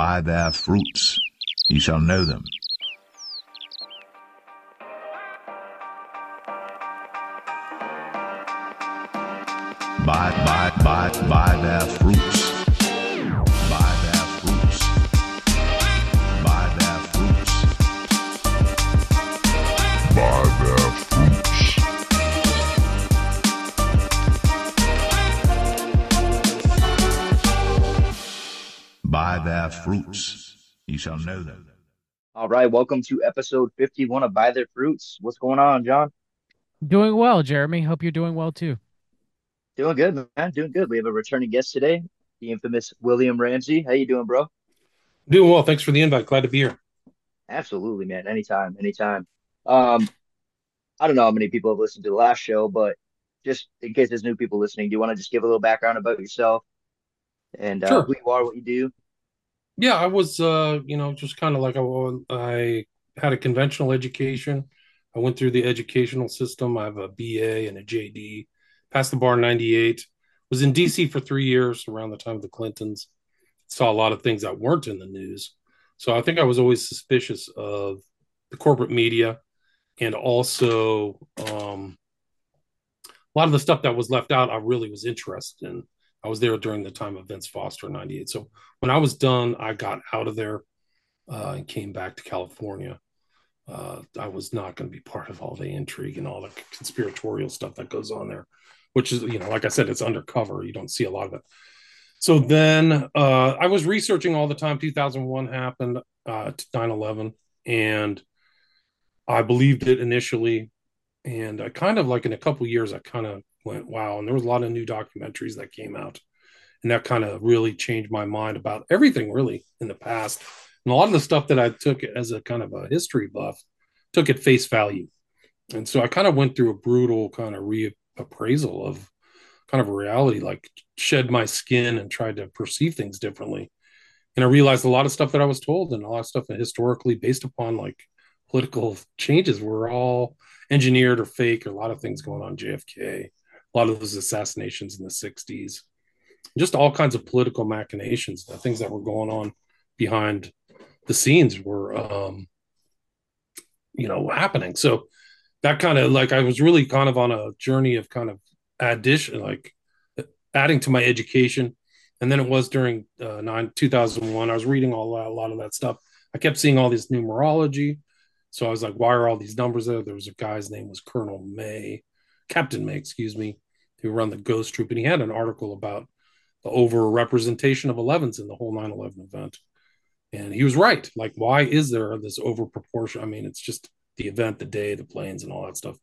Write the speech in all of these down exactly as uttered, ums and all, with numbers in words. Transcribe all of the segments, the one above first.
by their fruits ye shall know them. By, by, by, by their fruits. By their fruits. By their fruits. By their fruits. By their fruits, you shall know them. All right, welcome to episode fifty-one of By Their Fruits. What's going on, John? Doing well, Jeremy. Hope you're doing well, too. Doing good, man. Doing good. We have a returning guest today, the infamous William Ramsey. How you doing, bro? Doing well. Thanks for the invite. Glad to be here. Absolutely, man. Anytime, anytime. Um, I don't know how many people have listened to the last show, but just in case there's new people listening, do you want to just give a little background about yourself and uh, sure. who you are, what you do? Yeah, I was, uh, you know, just kind of like a, I had a conventional education. I went through the educational system. I have a B A and a J D. Passed the bar in ninety-eight, was in D C for three years around the time of the Clintons, saw a lot of things that weren't in the news. So I think I was always suspicious of the corporate media and also um, a lot of the stuff that was left out I really was interested in. I was there during the time of Vince Foster in ninety-eight. So when I was done, I got out of there uh, and came back to California. Uh, I was not going to be part of all the intrigue and all the conspiratorial stuff that goes on there, which is, you know, like I said, it's undercover. You don't see a lot of it. So then uh, I was researching all the time. two thousand one happened, uh, nine eleven, and I believed it initially. And I kind of like in a couple of years, I kind of went, wow. And there was a lot of new documentaries that came out. And that kind of really changed my mind about everything really in the past. And a lot of the stuff that I took as a kind of a history buff, took at face value. And so I kind of went through a brutal kind of reappraisal of kind of a reality, like shed my skin and tried to perceive things differently. And I realized a lot of stuff that I was told and a lot of stuff that historically based upon like political changes were all engineered or fake, or a lot of things going on, J F K, a lot of those assassinations in the sixties, just all kinds of political machinations, the things that were going on behind the scenes were, um, you know, happening. So that kind of like, I was really kind of on a journey of kind of addition, like adding to my education. And then it was during uh, nine, two thousand one, I was reading all a lot of that stuff. I kept seeing all this numerology. So I was like, why are all these numbers there? There was a guy's name was Colonel May, Captain May, excuse me, who run the Ghost Troop. And he had an article about the over-representation of elevens in the whole nine eleven event. And he was right. Like, why is there this over proportion? I mean, it's just the event, the day, the planes and all that stuff.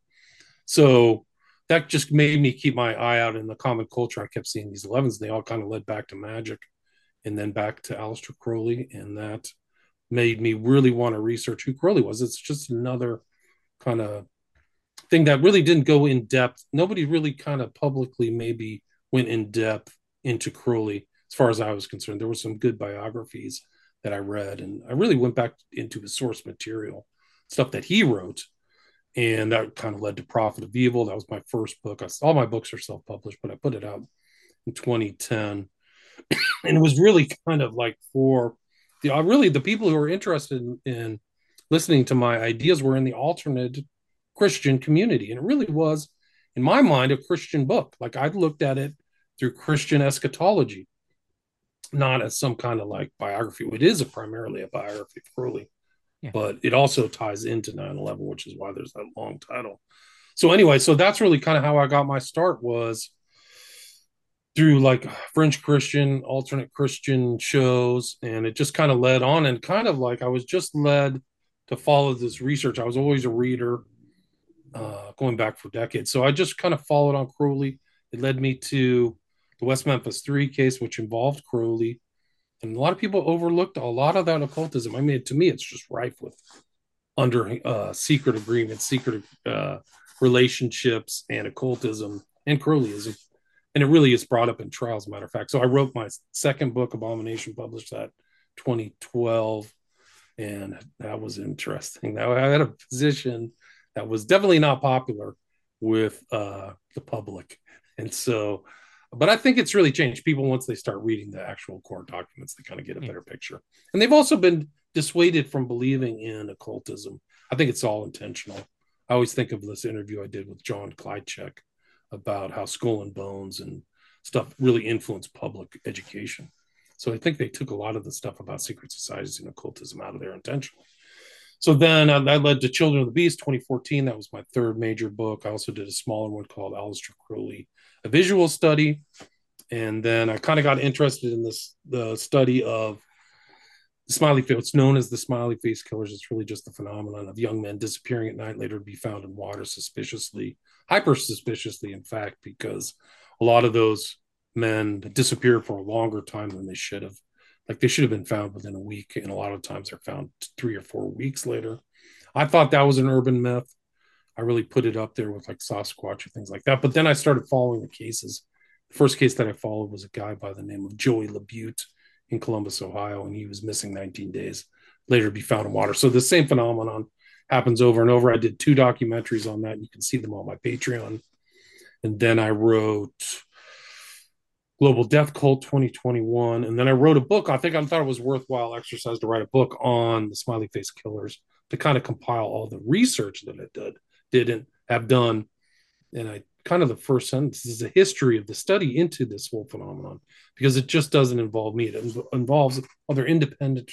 So that just made me keep my eye out in the common culture. I kept seeing these elevens. They all kind of led back to magic and then back to Aleister Crowley. And that made me really want to research who Crowley was. It's just another kind of thing that really didn't go in depth. Nobody really kind of publicly maybe went in depth into Crowley. As far as I was concerned, there were some good biographies that I read, and I really went back into his source material, stuff that he wrote, and that kind of led to Prophet of Evil. That was my first book. I, all my books are self-published, but I put it out in twenty ten, and it was really kind of like for the uh, really the people who were interested in, in listening to my ideas were in the alternate Christian community, and it really was, in my mind, a Christian book. Like I looked at it through Christian eschatology, not as some kind of like biography. It is a primarily a biography of Crowley, yeah. But it also ties into nine eleven, which is why there's that long title. So anyway, so that's really kind of how I got my start, was through like French Christian, alternate Christian shows. And it just kind of led on, and kind of like I was just led to follow this research. I was always a reader uh, going back for decades. So I just kind of followed on Crowley. It led me to the West Memphis three case, which involved Crowley. And a lot of people overlooked a lot of that occultism. I mean, to me, it's just rife with under uh, secret agreements, secret uh, relationships, and occultism and Crowleyism. And it really is brought up in trials, as a matter of fact. So I wrote my second book, Abomination, published that twenty twelve. And that was interesting. Now, I had a position that was definitely not popular with uh, the public. And so But I think it's really changed people once they start reading the actual core documents. They kind of get a better picture. And they've also been dissuaded from believing in occultism. I think it's all intentional. I always think of this interview I did with John Klychek about how Skull and Bones and stuff really influenced public education. So I think they took a lot of the stuff about secret societies and occultism out of there intentionally. So then uh, that led to Children of the Beast, twenty fourteen. That was my third major book. I also did a smaller one called Aleister Crowley, a Visual Study. And then I kind of got interested in this, the study of the smiley face. It's known as the Smiley Face Killers. It's really just the phenomenon of young men disappearing at night, later to be found in water suspiciously, hyper suspiciously, in fact, because a lot of those men disappear for a longer time than they should have. Like they should have been found within a week. And a lot of times they're found three or four weeks later. I thought that was an urban myth. I really put it up there with like Sasquatch or things like that. But then I started following the cases. The first case that I followed was a guy by the name of Joey LaBute in Columbus, Ohio. And he was missing nineteen days, later to be found in water. So the same phenomenon happens over and over. I did two documentaries on that. You can see them on my Patreon. And then I wrote Global Death Cult twenty twenty-one. And then I wrote a book. I think I thought it was worthwhile exercise to write a book on the Smiley Face Killers to kind of compile all the research that I did, didn't have done. And I kind of the first sentence is a history of the study into this whole phenomenon, because it just doesn't involve me. It involves other independent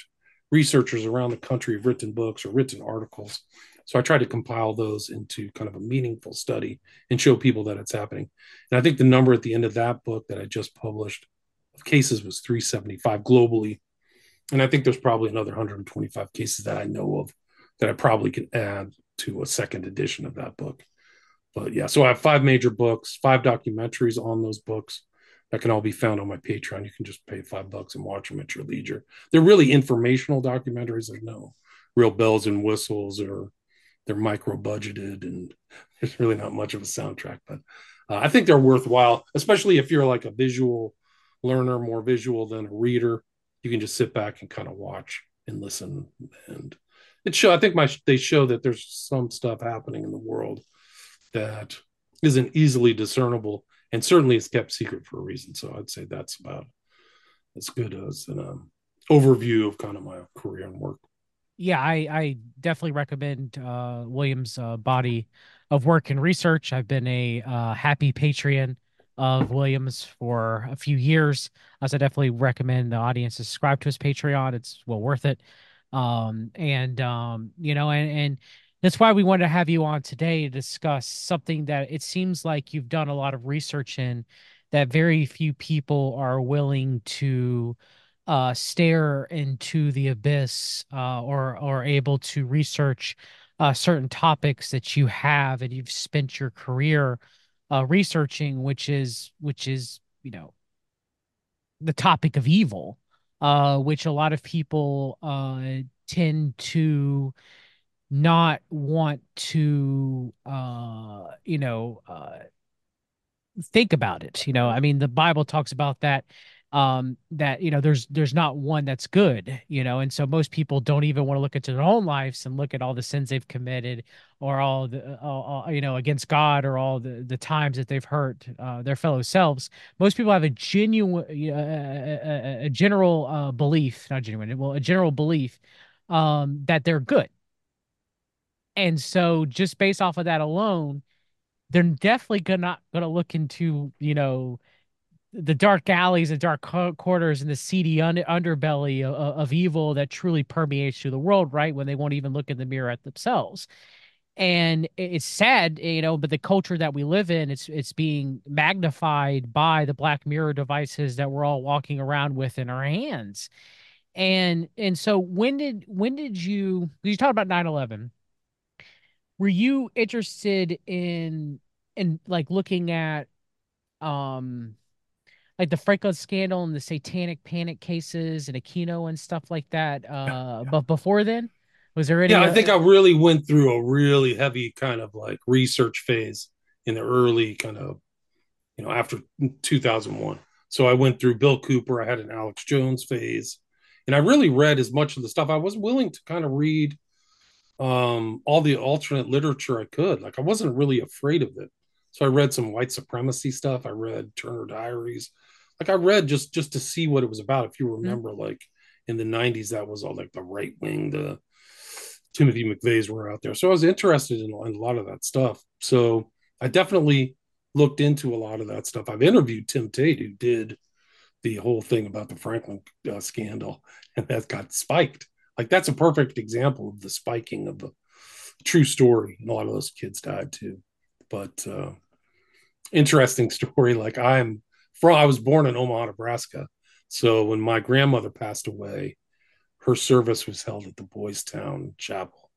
researchers around the country who've written books or written articles. So I tried to compile those into kind of a meaningful study and show people that it's happening. And I think the number at the end of that book that I just published of cases was three seventy-five globally. And I think there's probably another one hundred twenty-five cases that I know of that I probably can add to a second edition of that book. But yeah, so I have five major books, five documentaries on those books that can all be found on my Patreon. You can just pay five bucks and watch them at your leisure. They're really informational documentaries. There's no real bells and whistles, or they're micro-budgeted, and there's really not much of a soundtrack. But uh, I think they're worthwhile, especially if you're like a visual learner, more visual than a reader. You can just sit back and kind of watch and listen. And it show, I think my they show that there's some stuff happening in the world that isn't easily discernible, and certainly is kept secret for a reason. So I'd say that's about as good as an um, overview of kind of my career and work. Yeah, I, I definitely recommend uh, William's uh, body of work and research. I've been a uh, happy Patreon of William's for a few years. Uh, so I definitely recommend the audience subscribe to his Patreon. It's well worth it. Um, and, um, you know, and, and that's why we wanted to have you on today to discuss something that it seems like you've done a lot of research in that very few people are willing to Uh, stare into the abyss uh, or or able to research uh, certain topics that you have and you've spent your career uh, researching, which is which is you know the topic of evil, uh, which a lot of people uh, tend to not want to uh, you know uh, think about it. You know, I mean, the Bible talks about that. Um, that, you know, there's, there's not one that's good, you know? And so most people don't even want to look into their own lives and look at all the sins they've committed or all the, all, all, you know, against God, or all the, the times that they've hurt uh, their fellow selves. Most people have a genuine, uh, a, a, a general uh, belief, not genuine, well, a general belief um, that they're good. And so just based off of that alone, they're definitely gonna, not going to look into, you know, the dark alleys and dark quarters and the seedy un underbelly of, of evil that truly permeates through the world, right? When they won't even look in the mirror at themselves. And it's sad, you know, but the culture that we live in, it's, it's being magnified by the black mirror devices that we're all walking around with in our hands. And, and so when did, when did you, you talked about nine eleven, were you interested in, in like looking at, um, like the Franklin scandal and the satanic panic cases and Aquino and stuff like that. Uh, yeah. But before then, was there any? Yeah, I think I really went through a really heavy kind of like research phase in the early kind of, you know, after two thousand one. So I went through Bill Cooper. I had an Alex Jones phase, and I really read as much of the stuff. I was willing to kind of read um, all the alternate literature I could. Like I wasn't really afraid of it. So I read some white supremacy stuff. I read Turner Diaries. Like I read just, just to see what it was about. If you remember, mm-hmm. like in the nineties, that was all like the right wing, the Timothy McVeighs were out there. So I was interested in, in a lot of that stuff. So I definitely looked into a lot of that stuff. I've interviewed Tim Tate, who did the whole thing about the Franklin uh, scandal, and that got spiked. Like that's a perfect example of the spiking of the true story. And a lot of those kids died too. But uh, interesting story. Like I'm from, I was born in Omaha, Nebraska. So when my grandmother passed away, her service was held at the Boys Town Chapel.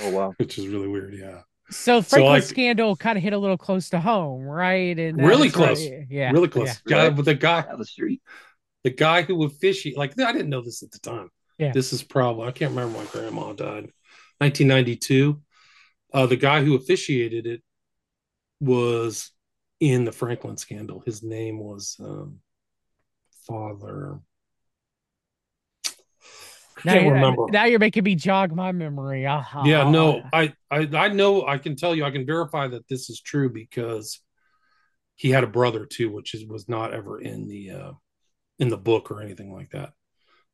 Oh, wow. Which is really weird. Yeah. So Franklin so scandal kind of hit a little close to home, right? And really close. Right, yeah. Really close. Yeah. Guy, right. The guy down the street, the guy who was fishy. Like, I didn't know this at the time. Yeah. This is probably, I can't remember when grandma died. nineteen ninety-two. Uh, the guy who officiated it was in the Franklin scandal. His name was um, Father... Now, can't remember. Now you're making me jog my memory. Uh-huh. Yeah, no, I, I, I know. I can tell you, I can verify that this is true because he had a brother too, which is, was not ever in the uh, in the book or anything like that.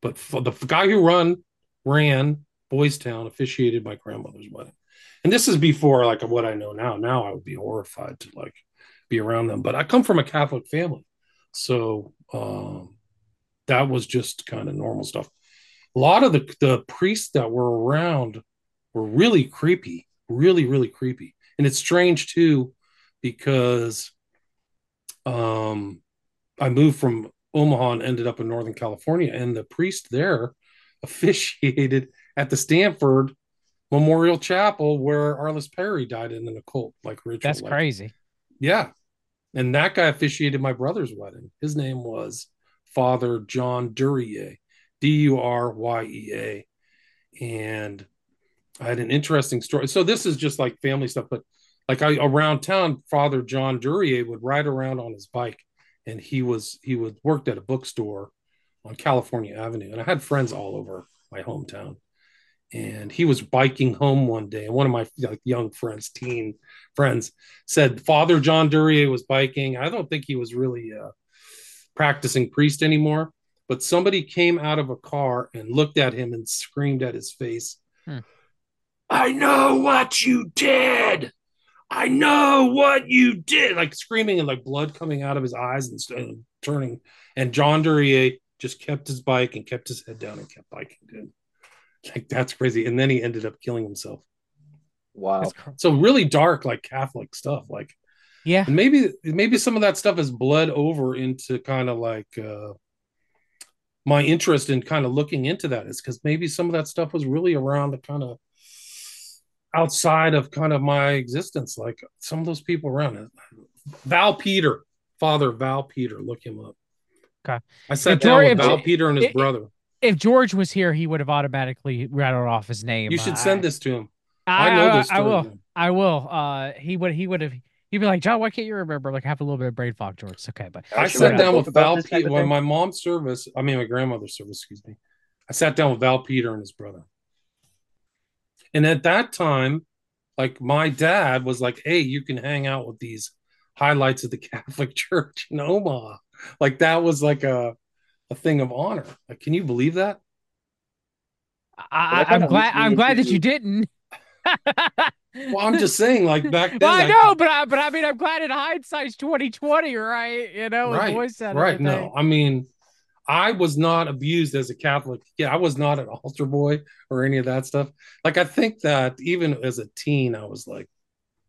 But the guy who run ran Boys Town officiated my grandmother's wedding, and this is before like what I know now. Now I would be horrified to like be around them. But I come from a Catholic family, so um, that was just kind of normal stuff. A lot of the, the priests that were around were really creepy, really, really creepy. And it's strange, too, because um, I moved from Omaha and ended up in Northern California, and the priest there officiated at the Stanford Memorial Chapel where Arliss Perry died in an occult like ritual. That's like. Crazy. Yeah. And that guy officiated my brother's wedding. His name was Father John Duryea. D U R Y E A. And I had an interesting story. So this is just like family stuff, but like I, around town, Father John Duryea would ride around on his bike, and he was he would worked at a bookstore on California Avenue. And I had friends all over my hometown. And he was biking home one day, and one of my like, young friends, teen friends, said Father John Duryea was biking. I don't think he was really a practicing priest anymore. But somebody came out of a car and looked at him and screamed at his face. Hmm. I know what you did. I know what you did. Like screaming and like blood coming out of his eyes and, and turning. And John Duryea just kept his bike and kept his head down and kept biking. Dude. Like that's crazy. And then he ended up killing himself. Wow. So really dark, like Catholic stuff. Like, yeah, and maybe, maybe some of that stuff has bled over into kind of like, uh, my interest in kind of looking into that is because maybe some of that stuff was really around the kind of outside of kind of my existence. Like some of those people around it. Val Peter, Father Val Peter, look him up. Okay. I sat down with Val Peter and his if, brother. If George was here, he would have automatically rattled off his name. You should send I, this to him. I, I know this. I will. Him. I will. Uh, he would, he would have, he'd be like, John, why can't you remember? Like, I have a little bit of brain fog, George. It's okay, but I sat down with Val Peter when my mom's service, I mean, my grandmother's service, excuse me. I sat down with Val Peter and his brother. And at that time, like, my dad was like, hey, you can hang out with these highlights of the Catholic Church in Omaha. Like, that was like a, a thing of honor. Like, can you believe that? I, I'm glad, I'm glad that you didn't. Well, I'm just saying, like back then. Well, I know, I, but I, but I mean, I'm glad in hindsight's twenty twenty, right? You know, right? Voice right? No, I mean, I was not abused as a Catholic. Yeah, I was not an altar boy or any of that stuff. Like, I think that even as a teen, I was like,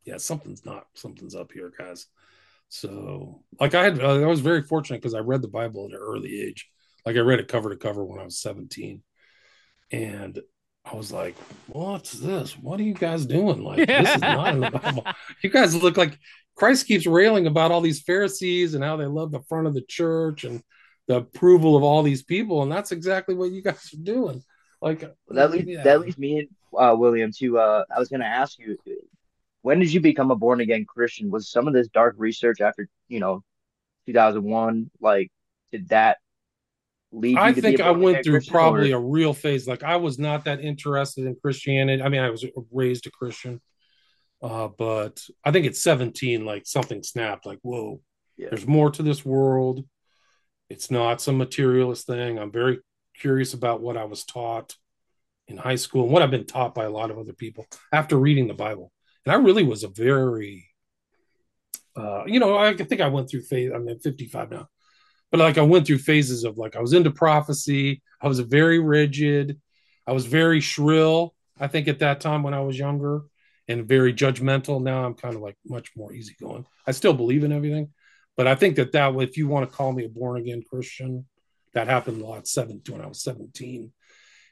yeah, something's not, something's up here, guys. So, like, I had, uh, I was very fortunate because I read the Bible at an early age. Like, I read it cover to cover when I was seventeen, and I was like, what's this? What are you guys doing? Like, yeah. This is not in the Bible. You guys look like Christ keeps railing about all these Pharisees and how they love the front of the church and the approval of all these people. And that's exactly what you guys are doing. Like, well, that, leads, yeah. that leads me and uh, William to, uh, I was going to ask you, when did you become a born again Christian? Was some of this dark research after, you know, two thousand one, like, did that I think I went through Christian probably order. a real phase. Like I was not that interested in Christianity. I mean, I was raised a Christian. Uh, but I think it's seventeen, like something snapped, like, whoa, yeah. There's more to this world. It's not some materialist thing. I'm very curious about what I was taught in high school and what I've been taught by a lot of other people after reading the Bible. And I really was a very, uh, you know, I think I went through phase, I'm at fifty-five now, but like I went through phases of like, I was into prophecy. I was very rigid. I was very shrill, I think, at that time when I was younger, and very judgmental. Now I'm kind of like much more easygoing. I still believe in everything, but I think that that, if you want to call me a born again Christian, that happened a lot seven, when I was seventeen.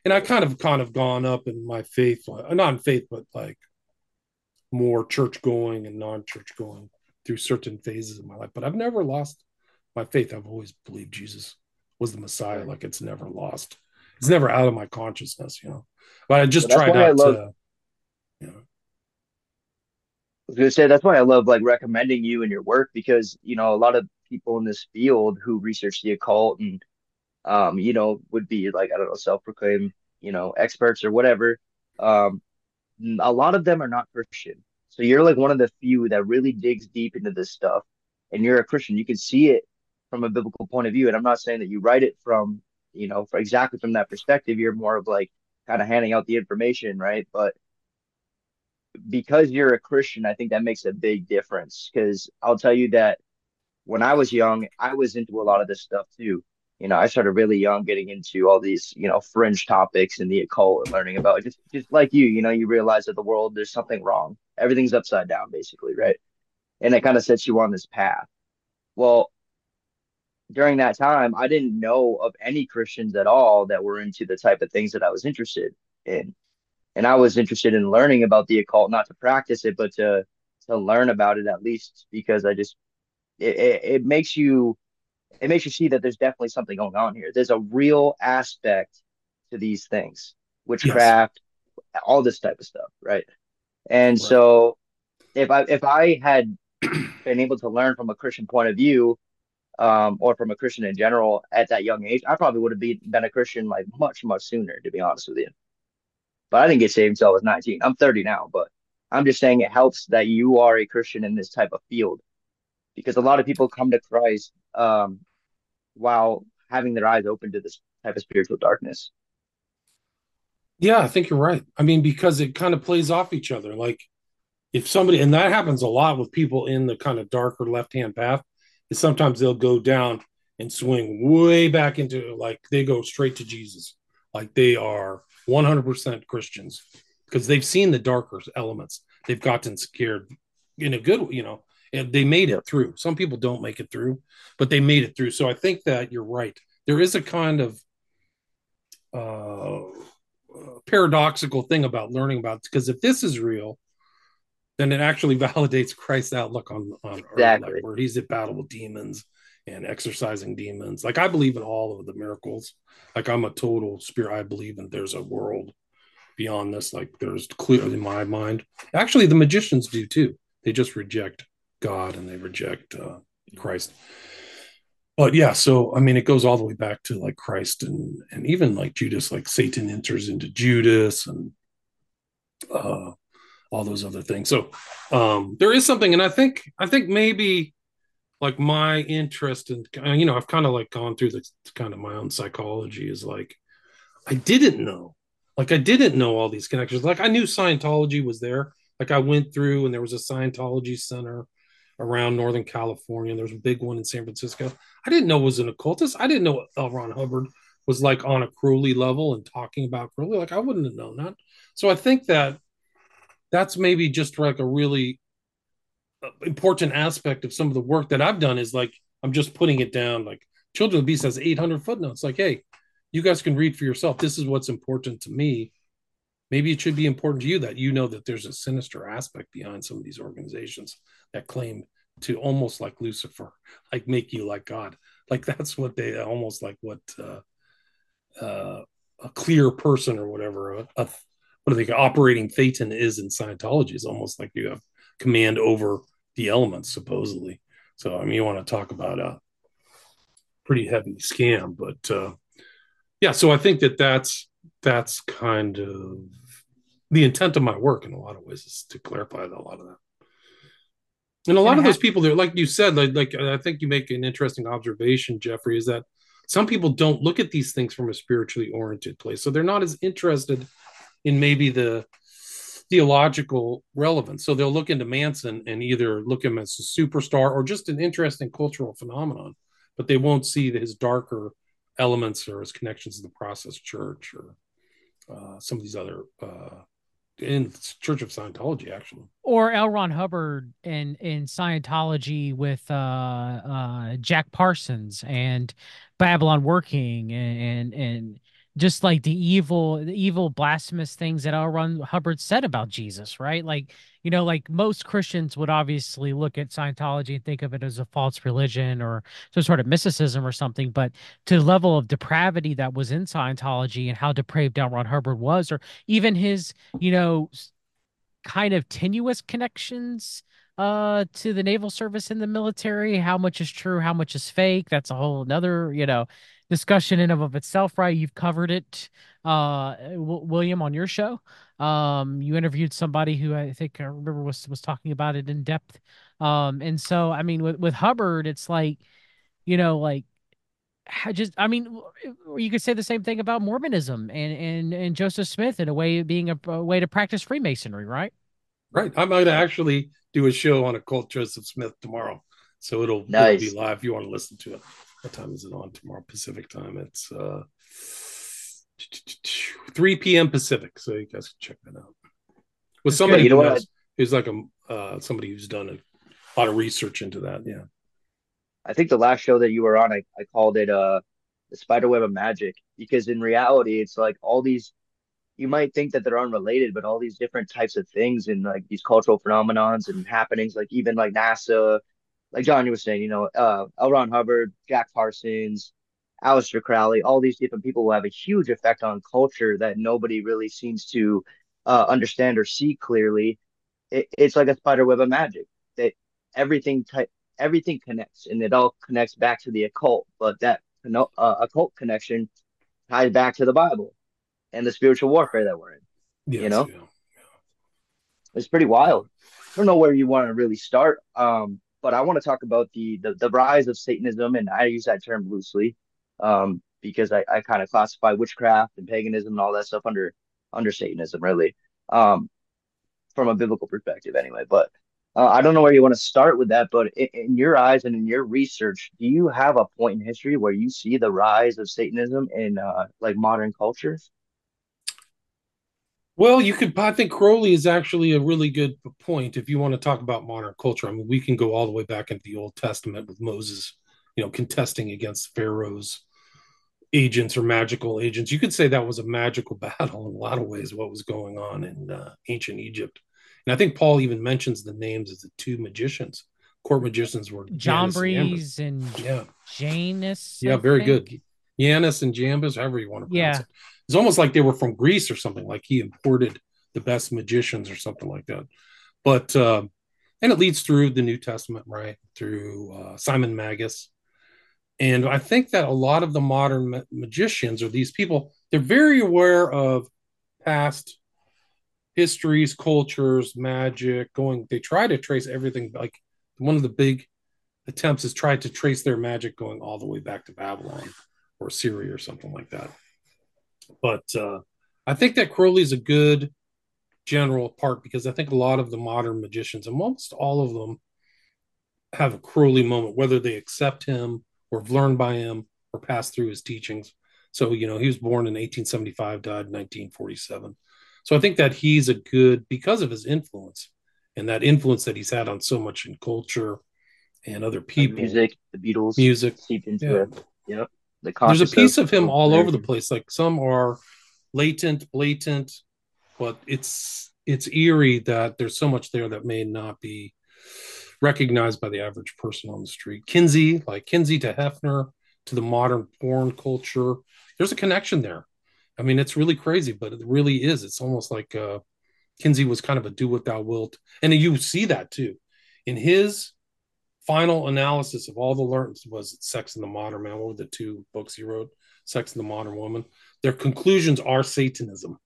And I kind of kind of gone up in my faith, not in faith, but like more church going and non-church going through certain phases of my life. But I've never lost my faith. I've always believed Jesus was the Messiah. Like, it's never lost. It's never out of my consciousness, you know, but I just well, try not love- to, you know. I was going to say, that's why I love like recommending you and your work, because, you know, a lot of people in this field who research the occult and, um, you know, would be like, I don't know, self-proclaimed, you know, experts or whatever. Um, a lot of them are not Christian. So you're like one of the few that really digs deep into this stuff, and you're a Christian. You can see it from a biblical point of view. And I'm not saying that you write it from, you know, for exactly from that perspective. You're more of like kind of handing out the information, right? But because you're a Christian, I think that makes a big difference, because I'll tell you that when I was young, I was into a lot of this stuff too. You know, I started really young getting into all these, you know, fringe topics and the occult and learning about it. Just, just like you, you know, you realize that the world, there's something wrong. Everything's upside down, basically, right? And it kind of sets you on this path. Well, during that time, I didn't know of any Christians at all that were into the type of things that I was interested in. And I was interested in learning about the occult, not to practice it, but to to learn about it, at least, because I just it, it, it makes you it makes you see that there's definitely something going on here. There's a real aspect to these things, witchcraft, yes. All this type of stuff, right? And right. So if I if I had been able to learn from a Christian point of view, um, or from a Christian in general at that young age, I probably would have been, been a Christian like much much sooner, to be honest with you. But I didn't get saved until I was nineteen. I'm thirty now, but I'm just saying it helps that you are a Christian in this type of field, because a lot of people come to Christ um, while having their eyes open to this type of spiritual darkness. Yeah, I think you're right. I mean, because it kind of plays off each other. Like if somebody, and that happens a lot with people in the kind of darker left-hand path, is sometimes they'll go down and swing way back into, like they go straight to Jesus. Like they are one hundred percent Christians, because they've seen the darker elements. They've gotten scared in a good, you know, and they made it through. Some people don't make it through, but they made it through. So I think that you're right. There is a kind of uh, paradoxical thing about learning about it, because if this is real, then it actually validates Christ's outlook on, on exactly. Earth, where he's at battle with demons and exorcising demons. Like I believe in all of the miracles. Like I'm a total spirit. I believe in there's a world beyond this. Like there's clearly, in my mind, actually the magicians do too. They just reject God and they reject uh, Christ. But yeah, so I mean, it goes all the way back to like Christ and and even like Judas. Like Satan enters into Judas and uh, all those other things. So um, there is something, and I think I think maybe. Like my interest in, you know, I've kind of like gone through the kind of my own psychology is like, I didn't know, like I didn't know all these connections. Like I knew Scientology was there. Like I went through and there was a Scientology center around Northern California. And there was a big one in San Francisco. I didn't know it was an occultist. I didn't know L. Ron Hubbard was like on a Crowley level and talking about Crowley. Like I wouldn't have known that. So I think that that's maybe just like a really important aspect of some of the work that I've done is like, I'm just putting it down. Like Children of the Beast has eight hundred footnotes. Like, hey, you guys can read for yourself. This is what's important to me. Maybe it should be important to you, that you know that there's a sinister aspect behind some of these organizations that claim to almost like Lucifer, like make you like God. Like that's what they almost like what uh, uh, a clear person or whatever, a, a, what do they call operating Thetan is in Scientology, is almost like you have command over the elements, supposedly. So I mean, you want to talk about a pretty heavy scam, but uh yeah so I think that that's that's kind of the intent of my work in a lot of ways is to clarify a lot of that. And a lot of those people that, like you said, like, like I think you make an interesting observation, Jeffrey, is that some people don't look at these things from a spiritually oriented place. So they're not as interested in maybe the theological relevance. So they'll look into Manson and either look him as a superstar or just an interesting cultural phenomenon, but they won't see his darker elements or his connections to the process church or uh, some of these other uh in Church of Scientology, actually. Or L. Ron Hubbard in, in Scientology with uh, uh, Jack Parsons and Babylon Working and, and and just like the evil, the evil blasphemous things that L. Ron Hubbard said about Jesus, right? Like, you know, like most Christians would obviously look at Scientology and think of it as a false religion or some sort of mysticism or something, but to the level of depravity that was in Scientology and how depraved L. Ron Hubbard was, or even his, you know, kind of tenuous connections uh, to the naval service and the military, how much is true, how much is fake, that's a whole another, you know, discussion in and of itself, right? You've covered it, uh, w- William, on your show. Um, you interviewed somebody who I think I remember was was talking about it in depth. Um, and so, I mean, with, with Hubbard, it's like, you know, like, just, I mean, you could say the same thing about Mormonism and and, and Joseph Smith in a way being a, a way to practice Freemasonry, right? Right. I might actually do a show on occult Joseph Smith tomorrow, so it'll, nice. it'll be live if you want to listen to it. What time is it on tomorrow? Pacific time. It's uh, three p.m. Pacific. So you guys can check that out. With somebody who knows, who's like a uh, somebody who's done a lot of research into that. Yeah. I think the last show that you were on, I, I called it uh, the Spiderweb of Magic, because in reality, it's like all these, you might think that they're unrelated, but all these different types of things and like these cultural phenomenons and happenings, like even like NASA. Like John, you were saying, you know, uh, L. Ron Hubbard, Jack Parsons, Aleister Crowley, all these different people will have a huge effect on culture that nobody really seems to uh, understand or see clearly. It, it's like a spider web of magic that everything ty- everything connects, and it all connects back to the occult. But that uh, occult connection ties back to the Bible and the spiritual warfare that we're in. Yes, you know, yeah, yeah. It's pretty wild. I don't know where you want to really start. Um, But I want to talk about the, the the rise of Satanism, and I use that term loosely um, because I, I kind of classify witchcraft and paganism and all that stuff under under Satanism, really, um, from a biblical perspective anyway. But uh, I don't know where you want to start with that, but in, in your eyes and in your research, do you have a point in history where you see the rise of Satanism in uh, like modern culture? Well, you could, I think Crowley is actually a really good point if you want to talk about modern culture. I mean, we can go all the way back into the Old Testament with Moses, you know, contesting against Pharaoh's agents or magical agents. You could say that was a magical battle in a lot of ways, what was going on in uh, ancient Egypt. And I think Paul even mentions the names of the two magicians, court magicians were Jambres and, and yeah. Janus. Yeah, I very think. good. Janus and Jambres, however you want to pronounce yeah. it. It's almost like they were from Greece or something, like he imported the best magicians or something like that. But, uh, and it leads through the New Testament, right, through uh, Simon Magus. And I think that a lot of the modern ma- magicians or these people, they're very aware of past histories, cultures, magic, going, they try to trace everything. Like one of the big attempts is try to trace their magic going all the way back to Babylon or Syria or something like that. But uh, I think that Crowley is a good general part, because I think a lot of the modern magicians, almost all of them, have a Crowley moment, whether they accept him or have learned by him or passed through his teachings. So, you know, he was born in eighteen seventy-five, died in nineteen forty-seven. So I think that he's a good, because of his influence and that influence that he's had on so much in culture and other people. The music, the Beatles. Music. Seeped into yeah. it. Yep. The There's a piece of, of him all over the place. Like some are latent, blatant, but it's it's eerie that there's so much there that may not be recognized by the average person on the street. Kinsey, like Kinsey to Hefner, to the modern porn culture. There's a connection there. I mean, it's really crazy, but it really is. It's almost like uh, Kinsey was kind of a do what thou wilt. And you see that too. In his final analysis of all the learns was Sex and the Modern Man, one of the two books he wrote, Sex and the Modern Woman. Their conclusions are Satanism.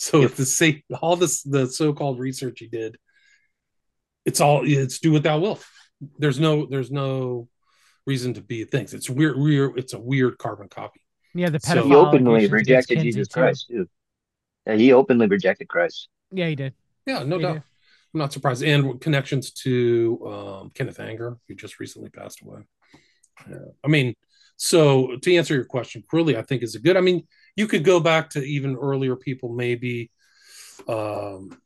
So yep. the same, all this, the so-called research he did, it's all, it's do what thou wilt. There's no, there's no reason to be things. It's weird, weird. It's a weird carbon copy. Yeah, the pedophile. So, he openly rejected Jesus too. Christ. Too. Yeah, he openly rejected Christ. Yeah, he did. Yeah, no he doubt. Did. I'm not surprised. And connections to um, Kenneth Anger, who just recently passed away. Yeah. I mean, so to answer your question, Crowley, I think is a good. I mean, you could go back to even earlier people, maybe um,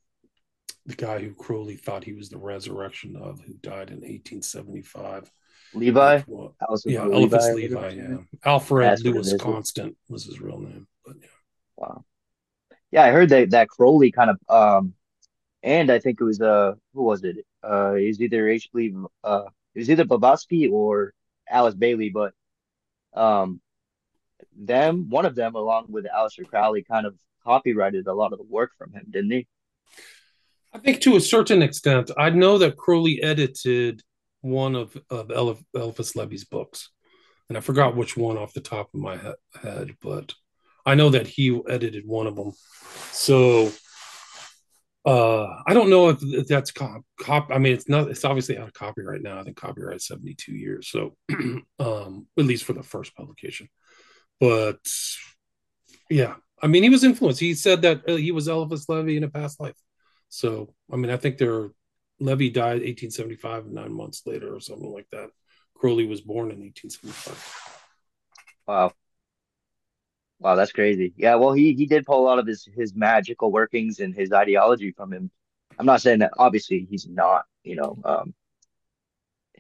the guy who Crowley thought he was the resurrection of, who died in eighteen seventy-five. Levi? Well, yeah, Éliphas Lévi. Yeah. Alfred That's Lewis Constant was his real name. But yeah. Wow. Yeah, I heard that, that Crowley kind of, um, and I think it was, uh, who was it? Uh, it was either H. Lee, uh, it was either Blavatsky or Alice Bailey, but um, them, one of them, along with Aleister Crowley, kind of copyrighted a lot of the work from him, didn't he? I think to a certain extent. I know that Crowley edited one of, of Éliphas Lévi's books, and I forgot which one off the top of my he- head, but I know that he edited one of them. So uh, I don't know if, if that's cop, cop. I mean, it's not. It's obviously out of copyright now. I think copyright is seventy-two years. So um, at least for the first publication. But yeah, I mean, he was influenced. He said that he was Éliphas Lévi in a past life. So I mean, I think there are. Lévi died eighteen seventy-five, and nine months later or something like that. Crowley was born in eighteen seventy-five. Wow. Wow, that's crazy. Yeah, well, he he did pull a lot of his, his magical workings and his ideology from him. I'm not saying that, obviously, he's not, you know, um,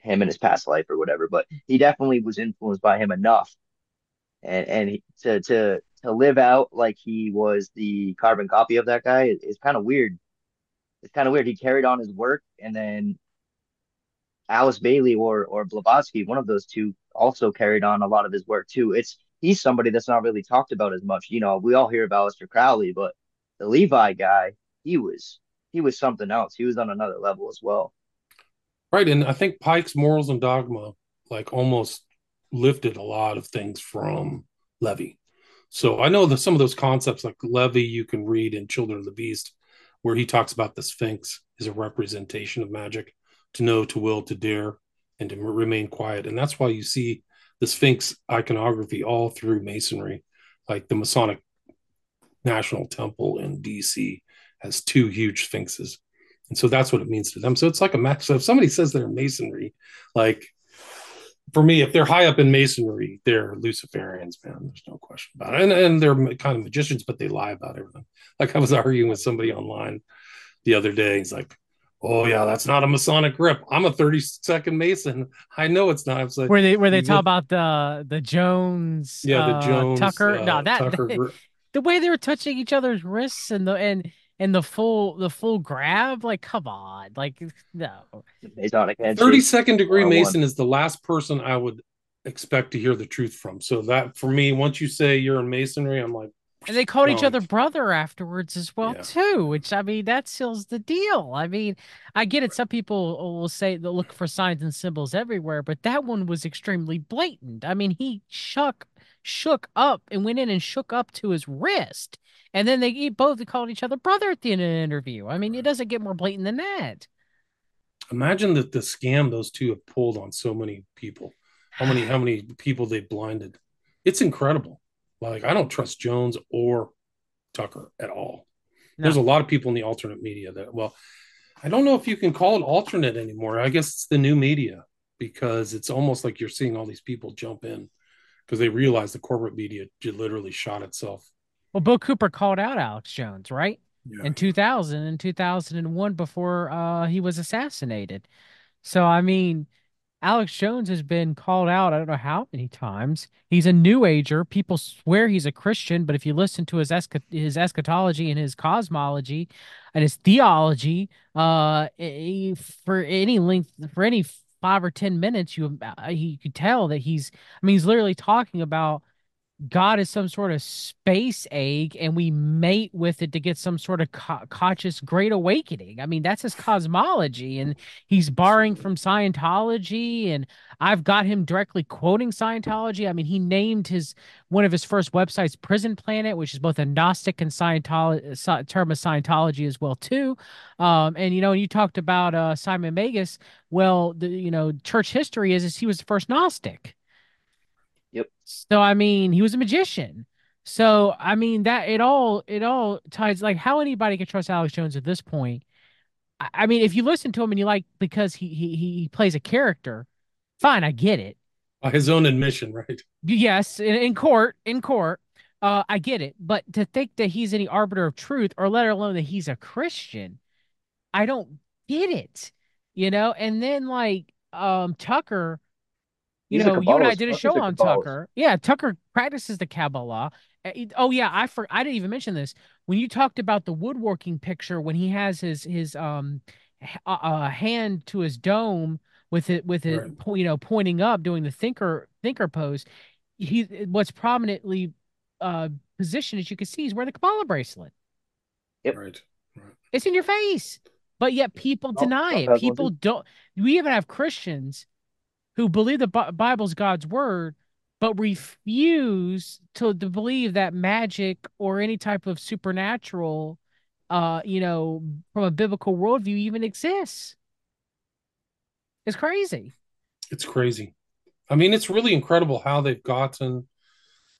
him in his past life or whatever, but he definitely was influenced by him enough and, and he, to, to, to live out like he was the carbon copy of that guy is, is kind of weird. It's kind of weird. He carried on his work, and then Alice Bailey or or Blavatsky, one of those two, also carried on a lot of his work too. It's he's somebody that's not really talked about as much. You know, we all hear about Aleister Crowley, but the Levi guy, he was he was something else. He was on another level as well. Right, and I think Pike's Morals and Dogma like almost lifted a lot of things from Lévi. So I know that some of those concepts like Lévi you can read in Children of the Beast, where he talks about the Sphinx is a representation of magic, to know, to will, to dare, and to remain quiet. And that's why you see the Sphinx iconography all through Masonry. Like the Masonic National Temple in D C has two huge Sphinxes. And so that's what it means to them. So it's like a match. So if somebody says they're Masonry, like for me, if they're high up in Masonry, they're Luciferians, man. There's no question about it. And, and they're kind of magicians, but they lie about everything. Like I was arguing with somebody online the other day. He's like, oh, yeah, that's not a Masonic rip. I'm a thirty-second Mason. I know it's not. It's like, where they where they talk know. about the the Jones, yeah, the Jones uh, Tucker. Uh, no, that Tucker the, the way they were touching each other's wrists and the and and the full the full grab, like come on, like no. thirty-second degree Mason is the last person I would expect to hear the truth from. So that for me, once you say you're in Masonry, I'm like. And they called no. each other brother afterwards as well, yeah. too, which, I mean, that seals the deal. I mean, I get it. Some people will say they'll look for signs and symbols everywhere, but that one was extremely blatant. I mean, he shook, shook up and went in and shook up to his wrist. And then they both called each other brother at the end of the interview. I mean, it doesn't get more blatant than that. Imagine that the scam those two have pulled on so many people, how many, how many people they blinded. It's incredible. Like, I don't trust Jones or Tucker at all. No. There's a lot of people in the alternate media that, well, I don't know if you can call it alternate anymore. I guess it's the new media, because it's almost like you're seeing all these people jump in because they realize the corporate media literally shot itself. Well, Bill Cooper called out Alex Jones, right? Yeah. In two thousand and two thousand one before uh, he was assassinated. So, I mean... Alex Jones has been called out I don't know how many times. He's a New Ager. People swear he's a Christian, but if you listen to his eschat- his eschatology and his cosmology and his theology, uh, he, for any length, for any five or ten minutes, you uh, he could tell that he's. I mean, he's literally talking about God is some sort of space egg and we mate with it to get some sort of co- conscious great awakening. I mean, that's his cosmology, and he's borrowing from Scientology, and I've got him directly quoting Scientology. I mean, he named his one of his first websites Prison Planet, which is both a Gnostic and Scientolo- term of Scientology as well, too. Um, and, you know, you talked about uh, Simon Magus. Well, the, you know, church history is, is he was the first Gnostic. Yep. So, I mean, he was a magician. So, I mean, that it all it all ties, like, how anybody can trust Alex Jones at this point. I, I mean, if you listen to him and you like, because he he he plays a character, fine, I get it. By his own admission, right? Yes, in, in court, in court, uh, I get it. But to think that he's any arbiter of truth, or let alone that he's a Christian, I don't get it. You know, and then like um, Tucker. You he's know, you and I did a show a on Tucker. Yeah, Tucker practices the Kabbalah. Oh yeah, I for, I didn't even mention this when you talked about the woodworking picture when he has his his um uh, hand to his dome with it with it right. you know pointing up doing the thinker thinker pose. He what's prominently uh, positioned as you can see is wearing the Kabbalah bracelet. Yep. Right. Right. It's in your face, but yet people no, deny it. People don't. We even have Christians who believe the Bible's God's word, but refuse to, to believe that magic or any type of supernatural, uh, you know, from a biblical worldview even exists. It's crazy. It's crazy. I mean, it's really incredible how they've gotten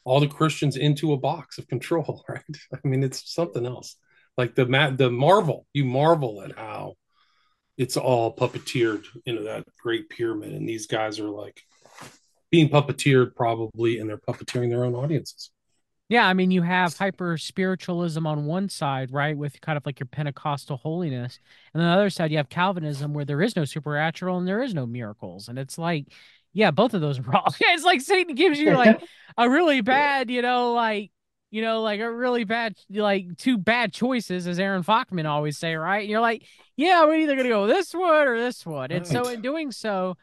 all the Christians into a box of control, right? I mean, it's something else. Like the ma- the marvel, you marvel at how it's all puppeteered into that great pyramid. And these guys are like being puppeteered probably, and they're puppeteering their own audiences. Yeah. I mean, you have hyper spiritualism on one side, right? With kind of like your Pentecostal holiness. And on the other side, you have Calvinism where there is no supernatural and there is no miracles. And it's like, yeah, both of those are wrong. It's like Satan gives you like a really bad, you know, like, you know, like a really bad, like two bad choices, as Aaron Falkman always say, right? And you're like, yeah, we're either going to go this one or this one. And right. so in doing so,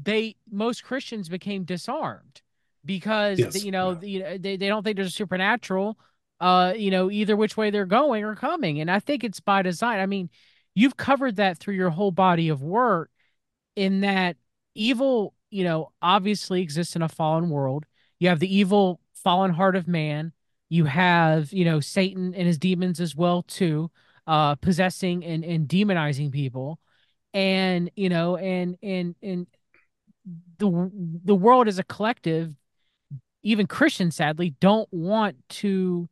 they most Christians became disarmed because, yes. you know, yeah. they, they don't think there's a supernatural, uh, you know, either which way they're going or coming. And I think it's by design. I mean, you've covered that through your whole body of work in that evil, you know, obviously exists in a fallen world. You have the evil fallen heart of man. You have, you know, Satan and his demons as well, too, uh, possessing and, and demonizing people. And, you know, and and and the the world as a collective, even Christians, sadly, don't want to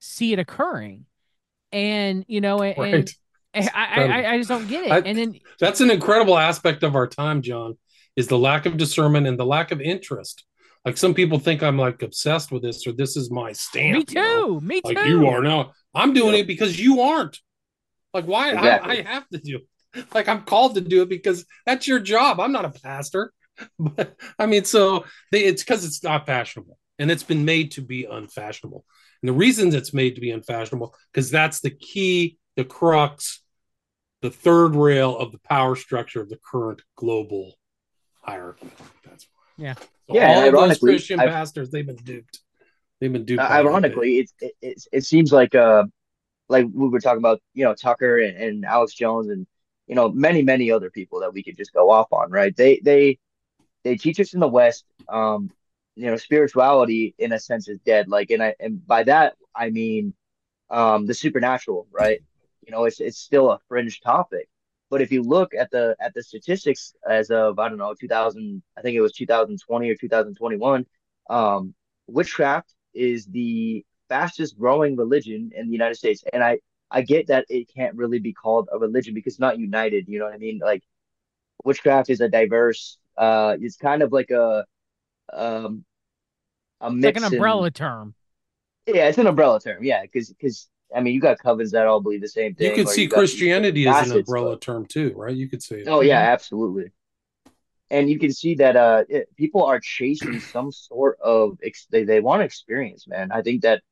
see it occurring. And, you know, and, right. and I, I, I just don't get it. I, and then that's an incredible aspect of our time, John, is the lack of discernment and the lack of interest. Like some people think I'm like obsessed with this or this is my stamp. Me too. You know? Me too. Like you are now. I'm doing it because you aren't. Like why exactly. I, I have to do it. Like I'm called to do it because that's your job. I'm not a pastor. But I mean, so they, it's because it's not fashionable and it's been made to be unfashionable. And the reason it's made to be unfashionable because that's the key, the crux, the third rail of the power structure of the current global hierarchy. That's yeah. So yeah, all ironically, those Christian I've, pastors, they've been duped. They've been duped. Uh, ironically, it. It, it it seems like uh like we were talking about, you know, Tucker and, and Alex Jones and, you know, many, many other people that we could just go off on, right? They they they teach us in the West, um, you know, spirituality in a sense is dead. Like and I and by that I mean um the supernatural, right? You know, it's it's still a fringe topic. But if you look at the at the statistics as of, I don't know, two thousand, I think it was two thousand twenty or two thousand twenty-one, um, witchcraft is the fastest growing religion in the United States. And I, I get that it can't really be called a religion because it's not united. You know what I mean? Like witchcraft is a diverse, uh, it's kind of like a, um, a mix. It's like an umbrella in, term. Yeah, it's an umbrella term. Yeah, because because. I mean, you got covens that all believe the same thing. You could see Christianity as an umbrella term too, right? You could say it. Oh, yeah, absolutely. And you can see that uh, it, people are chasing some sort of ex- – they, they want experience, man. I think that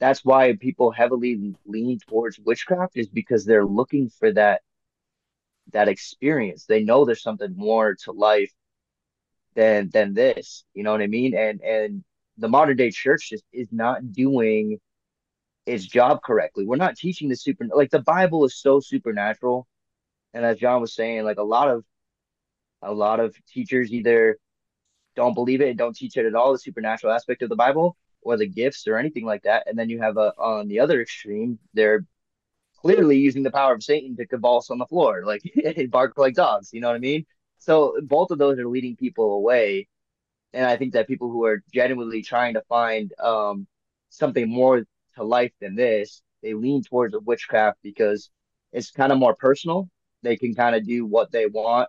that's why people heavily lean towards witchcraft is because they're looking for that that experience. They know there's something more to life than than this. You know what I mean? And and the modern day church just is not doing its job correctly. We're not teaching the super, like the Bible is so supernatural. And as John was saying, like a lot of, a lot of teachers either don't believe it and don't teach it at all, the supernatural aspect of the Bible or the gifts or anything like that. And then you have a, on the other extreme, they're clearly using the power of Satan to convulse on the floor, like bark like dogs, you know what I mean? So both of those are leading people away. And I think that people who are genuinely trying to find um, something more to life than this, they lean towards witchcraft because it's kind of more personal. They can kind of do what they want.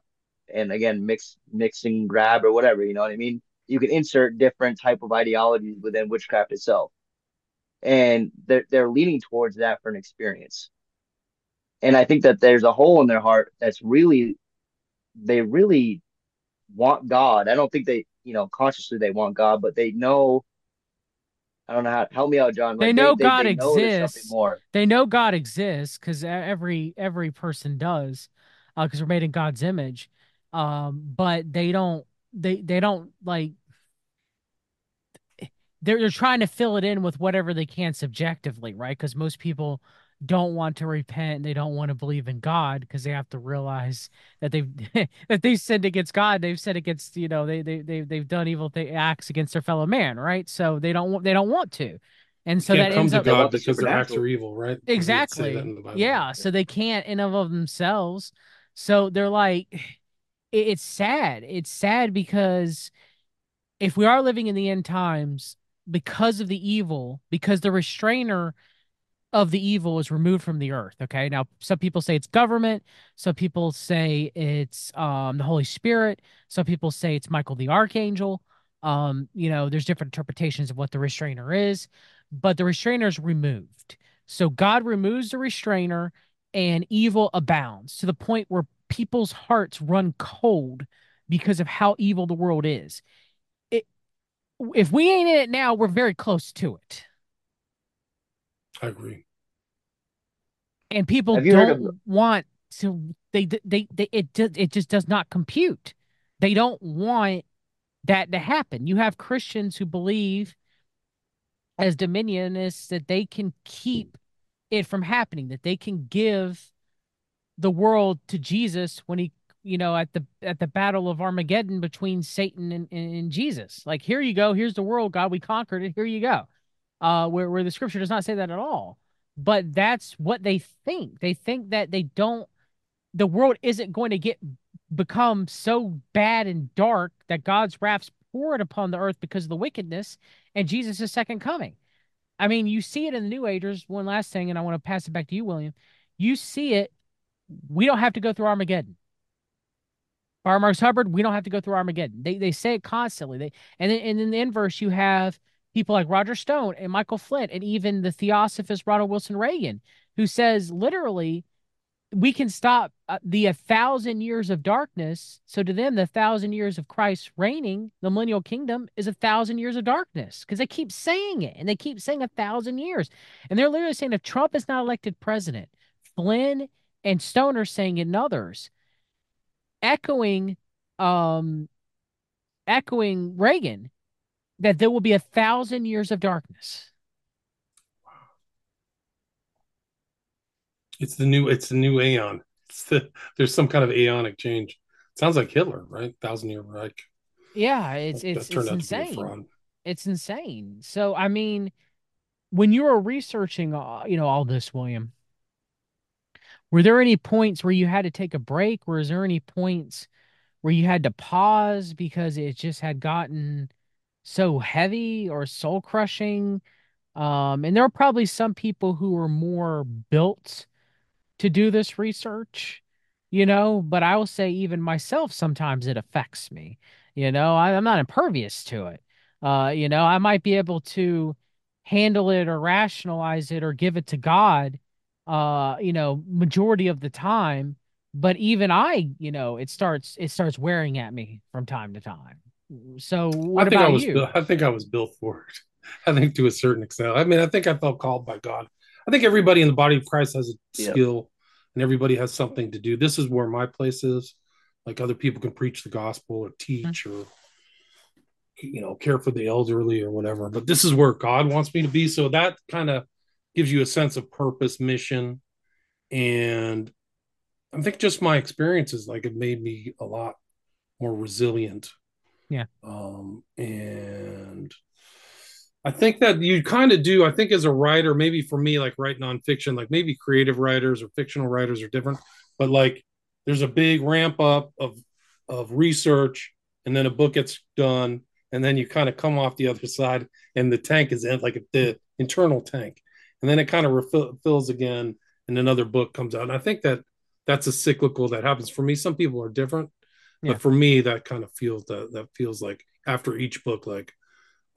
And again, mix, mix and grab or whatever, you know what I mean? You can insert different type of ideologies within witchcraft itself. And they're, they're leaning towards that for an experience. And I think that there's a hole in their heart that's really, they really want God. I don't think they, you know, consciously they want God, but they know, I don't know how, help me out, John. Like they know they, God they, they know exists. More. They know God exists because every, every person does, because uh, we're made in God's image. Um, but they don't, they, they don't like, they're, they're trying to fill it in with whatever they can subjectively, right? Because most people don't want to repent. They don't want to believe in God because they have to realize that they've that they've sinned against God. They've sinned against, you know, they they they they've done evil th- acts against their fellow man, right? So they don't they don't want to, and so that comes to God because their acts are evil, right? Exactly. Yeah, yeah. So they can't in and of themselves. So they're like, it, it's sad. It's sad because if we are living in the end times because of the evil, because the restrainer of the evil is removed from the earth. Okay. Now, some people say it's government. Some people say it's um, the Holy Spirit. Some people say it's Michael the Archangel. Um, you know, there's different interpretations of what the restrainer is, but the restrainer is removed. So God removes the restrainer and evil abounds to the point where people's hearts run cold because of how evil the world is. It, if we ain't in it now, we're very close to it. I agree. And people don't want to, they, they, they, it, it just does not compute. They don't want that to happen. You have Christians who believe as dominionists that they can keep it from happening, that they can give the world to Jesus when he, you know, at the, at the battle of Armageddon between Satan and, and, and Jesus, like, here you go. Here's the world, God, we conquered it. Here you go. Uh, where, where the scripture does not say that at all. But that's what they think. They think that they don't, the world isn't going to get, become so bad and dark that God's wrath's poured upon the earth because of the wickedness and Jesus' second coming. I mean, you see it in the New Agers. One last thing, and I want to pass it back to you, William. You see it. We don't have to go through Armageddon. Bar Marks Hubbard, we don't have to go through Armageddon. They they say it constantly. They and then, and in the inverse, you have people like Roger Stone and Michael Flint and even the theosophist Ronald Wilson Reagan, who says literally we can stop the a thousand years of darkness. So to them, the thousand years of Christ reigning, the millennial kingdom, is a thousand years of darkness because they keep saying it and they keep saying a thousand years. And they're literally saying if Trump is not elected president, Flynn and Stone are saying it and others, echoing, um, echoing Reagan, that there will be a thousand years of darkness. Wow. It's the new, it's the new aeon. It's the, there's some kind of aeonic change. It sounds like Hitler, right? Thousand year Reich. Yeah, it's that, it's, that it's insane. It's insane. So, I mean, when you were researching, uh, you know, all this, William, were there any points where you had to take a break? Or is there any points where you had to pause because it just had gotten so heavy or soul crushing? Um, and there are probably some people who are more built to do this research, you know, but I will say even myself, sometimes it affects me, you know, I, I'm not impervious to it. Uh, you know, I might be able to handle it or rationalize it or give it to God, uh, you know, majority of the time, but even I, you know, it starts, it starts wearing at me from time to time. So what I think about I was you? Built, I think I was built for it. I think to a certain extent. I mean, I think I felt called by God. I think everybody in the body of Christ has a yep. skill and everybody has something to do. This is where my place is. Like other people can preach the gospel or teach mm-hmm. or you know, care for the elderly or whatever, but this is where God wants me to be. So that kind of gives you a sense of purpose, mission. And I think just my experiences, like, it made me a lot more resilient. Yeah. Um, and I think that you kind of do, I think as a writer, maybe for me, like write nonfiction, like maybe creative writers or fictional writers are different, but like there's a big ramp up of, of research, and then a book gets done, and then you kind of come off the other side and the tank is in, like the internal tank. And then it kind of refills again and another book comes out. And I think that that's a cyclical that happens for me. Some people are different, yeah. But for me, that kind of feels that, that feels like after each book, like,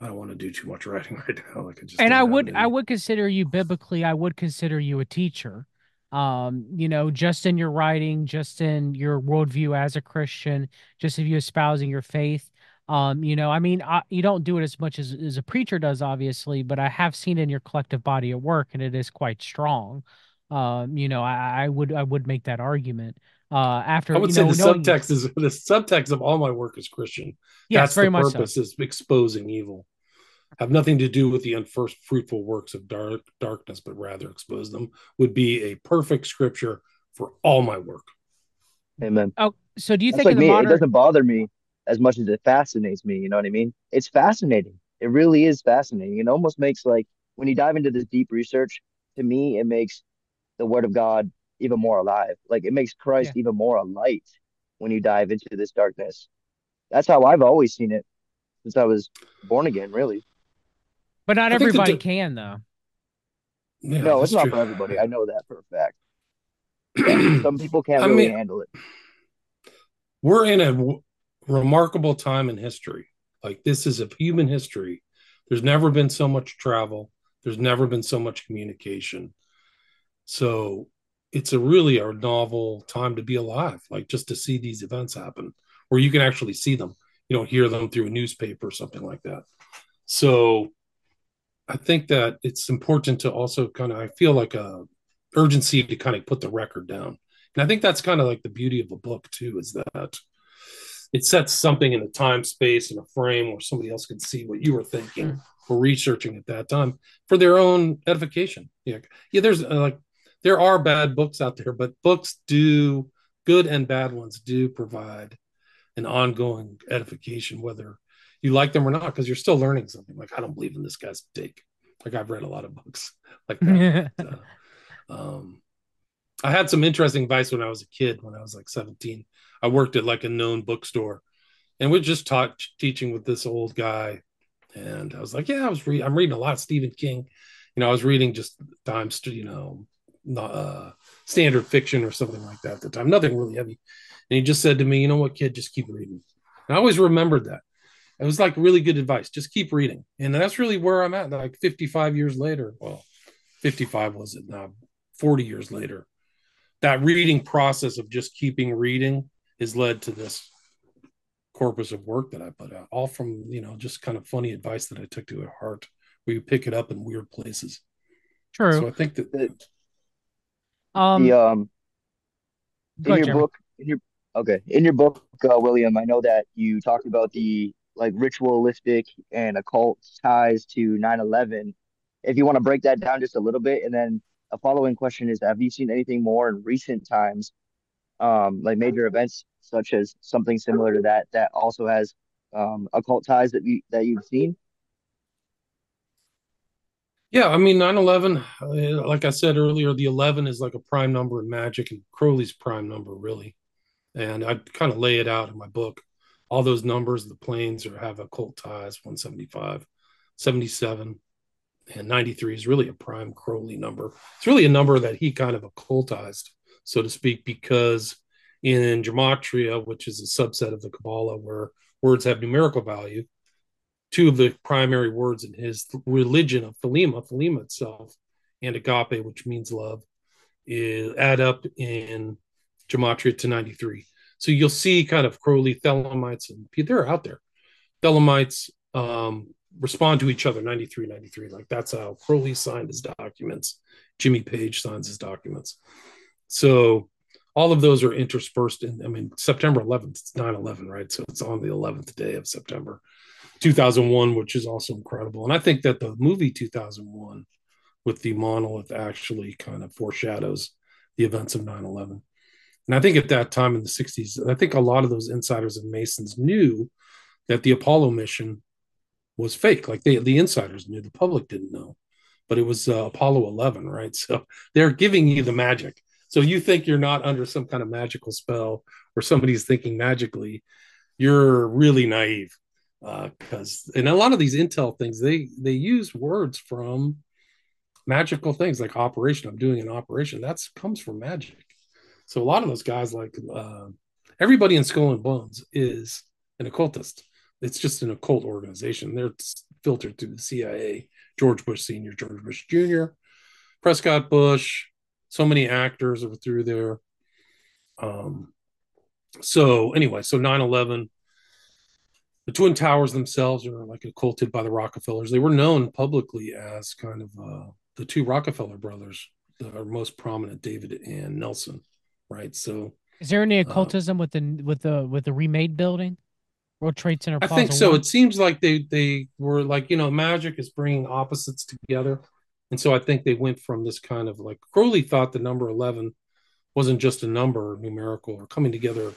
I don't want to do too much writing right now. Like I just and I would, I would consider you biblically, I would consider you a teacher, um, you know, just in your writing, just in your worldview as a Christian, just if you espousing your faith. Um, you know, I mean, I, you don't do it as much as, as a preacher does, obviously, but I have seen in your collective body of work, and it is quite strong. Um, you know, I, I would, I would make that argument. Uh, after I would you say know, the subtext you. is the subtext of all my work is Christian. Yes, that's very the much purpose so. Is exposing evil. Have nothing to do with the unfirst fruitful works of dark darkness, but rather expose them. Would be a perfect scripture for all my work. Amen. Oh, so do you that's think like in the modern... it doesn't bother me as much as it fascinates me, you know what I mean? It's fascinating. It really is fascinating. It almost makes, like, when you dive into this deep research, to me, it makes the Word of God even more alive. Like, it makes Christ yeah. even more a light when you dive into this darkness. That's how I've always seen it since I was born again, really. But not I everybody d- can, though. Yeah, no, it's not true. For everybody. I know that for a fact. Some people can't I really mean, handle it. We're in a... W- remarkable time in history. Like, this is of human history. There's never been so much travel. There's never been so much communication. So it's a really a novel time to be alive, like just to see these events happen where you can actually see them. You don't hear them through a newspaper or something like that. So I think that it's important to also kind of, I feel like a urgency to kind of put the record down. And I think that's kind of like the beauty of a book too, is that it sets something in a time, space, and a frame where somebody else can see what you were thinking or researching at that time for their own edification. Yeah, yeah. There's uh, like there are bad books out there, but books do good and bad ones do provide an ongoing edification, whether you like them or not, because you're still learning something. Like, I don't believe in this guy's take. Like, I've read a lot of books like that. uh, um, I had some interesting advice when I was a kid. When I was like seventeen, I worked at like a known bookstore, and we're just taught teaching with this old guy. And I was like, yeah, I was reading, I'm reading a lot of Stephen King. You know, I was reading just times, you know, uh, standard fiction or something like that at the time, nothing really heavy. And he just said to me, you know what, kid, just keep reading. And I always remembered that. It was like really good advice. Just keep reading. And that's really where I'm at. Like fifty-five years later, well, fifty-five was it now, forty years later, that reading process of just keeping reading has led to this corpus of work that I put out, all from, you know, just kind of funny advice that I took to heart, where you pick it up in weird places. True. So I think that the, um, the, um in your Jeremy. book, in your okay, in your book, uh, William, I know that you talked about the like ritualistic and occult ties to nine eleven. If you want to break that down just a little bit, and then a following question is, have you seen anything more in recent times, um, like major events such as something similar to that, that also has um, occult ties that, you, that you've seen? Yeah, I mean, nine eleven, like I said earlier, the eleven is like a prime number in magic, and Crowley's prime number, really. And I kind of lay it out in my book. All those numbers, the planes are, have occult ties, one seventy-five, seventy-seven. And ninety-three is really a prime Crowley number. It's really a number that he kind of occultized, so to speak, because in gematria, which is a subset of the Kabbalah where words have numerical value, two of the primary words in his religion of Thelema, Thelema itself, and agape, which means love, is, add up in gematria to ninety-three. So you'll see kind of Crowley, Thelemites, and they're out there. Thelemites, um, respond to each other, ninety-three, ninety-three. Like, that's how Crowley signed his documents. Jimmy Page signs his documents. So all of those are interspersed in, I mean, September eleventh, it's nine eleven, right? So it's on the eleventh day of September. two thousand one, which is also incredible. And I think that the movie two thousand one with the monolith actually kind of foreshadows the events of nine eleven. And I think at that time in the sixties, I think a lot of those insiders and Masons knew that the Apollo mission was fake. Like they, the insiders knew, the public didn't know, but it was uh, Apollo eleven, right? So they're giving you the magic. So you think you're not under some kind of magical spell or somebody's thinking magically, you're really naive. Because uh, and a lot of these intel things, they they use words from magical things like operation. I'm doing an operation. That comes from magic. So a lot of those guys, like uh, everybody in Skull and Bones is an occultist. It's just an occult organization. They're filtered through the C I A, George Bush Senior, George Bush Junior, Prescott Bush. So many actors are through there. Um, so anyway, so nine eleven. The Twin Towers themselves are like occulted by the Rockefellers. They were known publicly as kind of uh, the two Rockefeller brothers, that are most prominent, David and Nelson, right? So, is there any occultism um, with the with the with the remade building, World Trade Center? I Plaza think so. One? It seems like they they were like, you know, magic is bringing opposites together, and so I think they went from this kind of like Crowley thought the number eleven wasn't just a number, numerical, or coming together.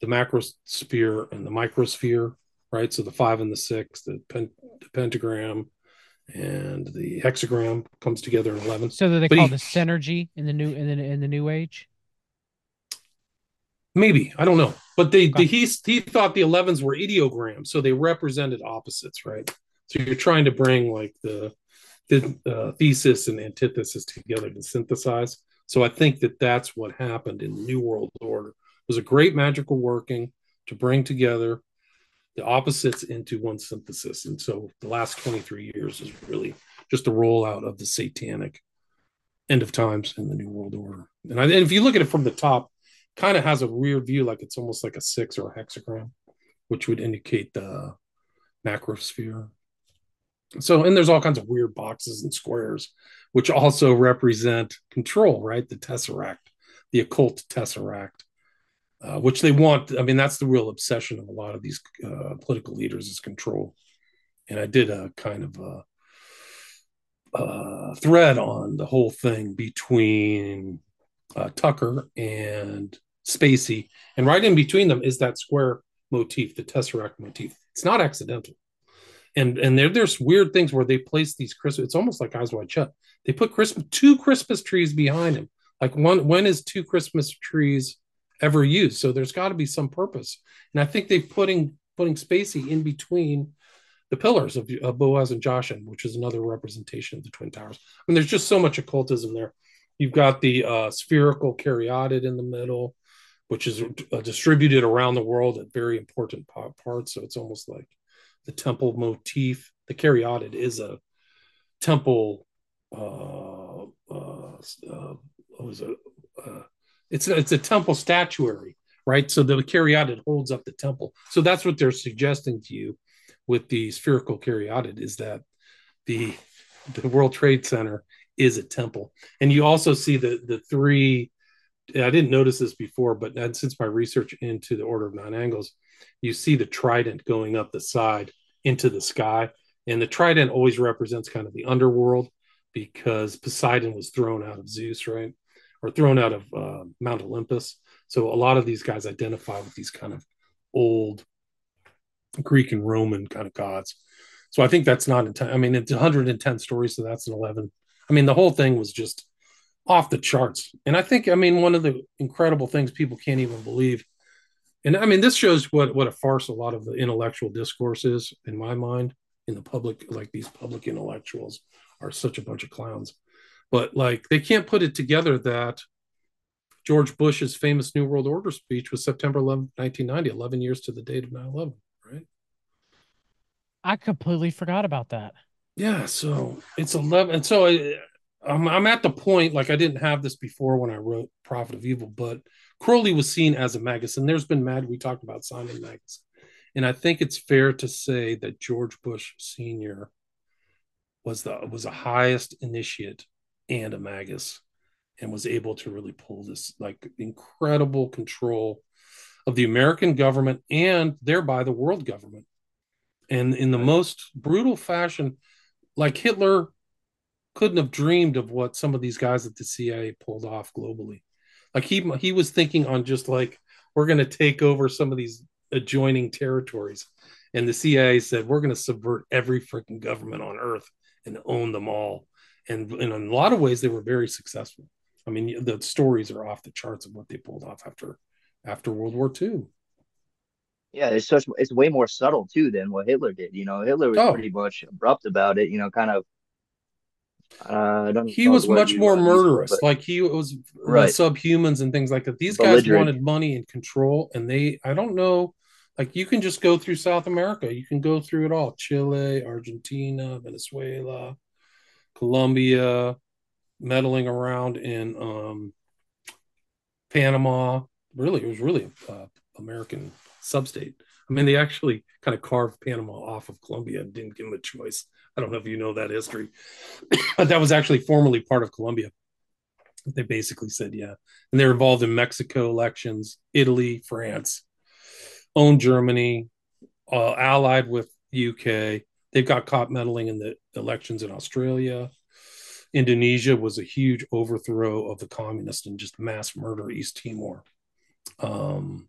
The macrosphere and the microsphere, right? So the five and the six, the, pen, the pentagram and the hexagram comes together in eleven. So that they but call he, the synergy in the new in the in the new age. Maybe, I don't know, but they, okay. the, he he thought the elevens were ideograms, so they represented opposites, right? So you're trying to bring like the the uh, thesis and antithesis together to synthesize. So I think that that's what happened in the New World Order. It was a great magical working to bring together the opposites into one synthesis. And so the last twenty-three years is really just a rollout of the satanic end of times in the New World Order. And, I, and if you look at it from the top, kind of has a weird view, like it's almost like a six or a hexagram, which would indicate the macrosphere. So, and there's all kinds of weird boxes and squares, which also represent control, right? The Tesseract, the occult Tesseract. Uh, which they want. I mean, that's the real obsession of a lot of these uh, political leaders is control. And I did a kind of a, a thread on the whole thing between uh, Tucker and Spacey. And right in between them is that square motif, the Tesseract motif. It's not accidental. And and there, there's weird things where they place these Christmas. It's almost like Eyes Wide Shut. They put Christmas, two Christmas trees behind him. Like one, when is two Christmas trees ever used? So there's got to be some purpose, and I think they're putting putting Spacey in between the pillars of, of Boaz and Joshin, which is another representation of the Twin Towers. I mean, there's just so much occultism there. You've got the uh, spherical caryatid in the middle, which is uh, distributed around the world at very important parts. So it's almost like the temple motif. The caryatid is a temple. Uh, uh, uh, what was it? Uh, It's a, it's a temple statuary, right? So the caryatid holds up the temple. So that's what they're suggesting to you with the spherical caryatid is that the the World Trade Center is a temple. And you also see the the three, I didn't notice this before, but since my research into the Order of Nine Angles, you see the trident going up the side into the sky. And the trident always represents kind of the underworld because Poseidon was thrown out of Zeus, right? Or thrown out of uh, Mount Olympus. So a lot of these guys identify with these kind of old Greek and Roman kind of gods. So I think that's not, inten- I mean, it's one hundred ten stories, so that's an eleven. I mean, the whole thing was just off the charts. And I think, I mean, one of the incredible things people can't even believe, and I mean, this shows what, what a farce a lot of the intellectual discourse is, in my mind, in the public, like these public intellectuals are such a bunch of clowns. But, like, they can't put it together that George Bush's famous New World Order speech was September eleventh, nineteen ninety, eleven years to the date of nine eleven, right? I completely forgot about that. Yeah, so it's eleven. And so I, I'm, I'm at the point, like, I didn't have this before when I wrote Prophet of Evil, but Crowley was seen as a Magus, and there's been mad. We talked about Simon Magus. And I think it's fair to say that George Bush Senior was the was the highest initiate and a Magus, and was able to really pull this like incredible control of the American government and thereby the world government and in the most brutal fashion. Like, Hitler couldn't have dreamed of what some of these guys at the C I A pulled off globally. Like, he he was thinking on just like, we're going to take over some of these adjoining territories. And the C I A said, we're going to subvert every freaking government on earth and own them all. And, and in a lot of ways, they were very successful. I mean, the stories are off the charts of what they pulled off after after World War Two. Yeah, it's such, it's way more subtle, too, than what Hitler did. You know, Hitler was oh. pretty much abrupt about it, you know, kind of. Uh, I don't he know was much more murderous. But, like, he was right. subhumans and things like that. These guys wanted money and control, and they, I don't know, like, you can just go through South America. You can go through it all. Chile, Argentina, Venezuela, Colombia, meddling around in um, Panama. Really, it was really uh, American substate. I mean, they actually kind of carved Panama off of Colombia and didn't give them a choice. I don't know if you know that history, but that was actually formerly part of Colombia. They basically said, yeah. And they're involved in Mexico elections, Italy, France, own Germany, uh, allied with U K. They've got caught meddling in the elections in Australia. Indonesia was a huge overthrow of the communists and just mass murder East Timor. Um,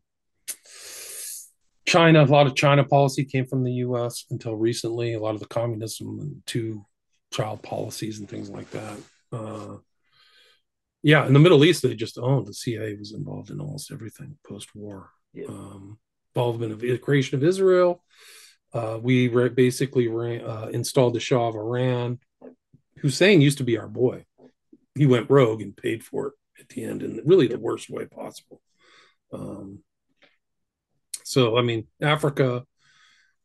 China, a lot of China policy came from the U S until recently. A lot of the communism and two-child policies and things like that. Uh, yeah, in the Middle East, they just owned. The C I A was involved in almost everything post-war. Yeah. Um, involvement of the creation of Israel. Uh, we re- basically ran, uh, installed the Shah of Iran. Hussein used to be our boy. He went rogue and paid for it at the end in really the worst way possible. Um, so, I mean, Africa,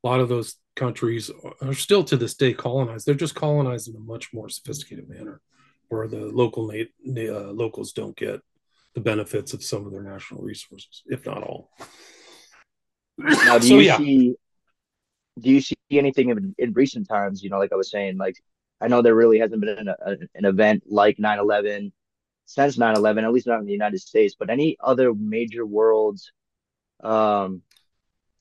a lot of those countries are still to this day colonized. They're just colonized in a much more sophisticated manner where the local na- uh, locals don't get the benefits of some of their national resources, if not all. Now, do so, you yeah. see, do you see anything in, in recent times, you know, like I was saying, like, I know there really hasn't been an, a, an event like nine eleven since nine eleven, at least not in the United States, but any other major world um,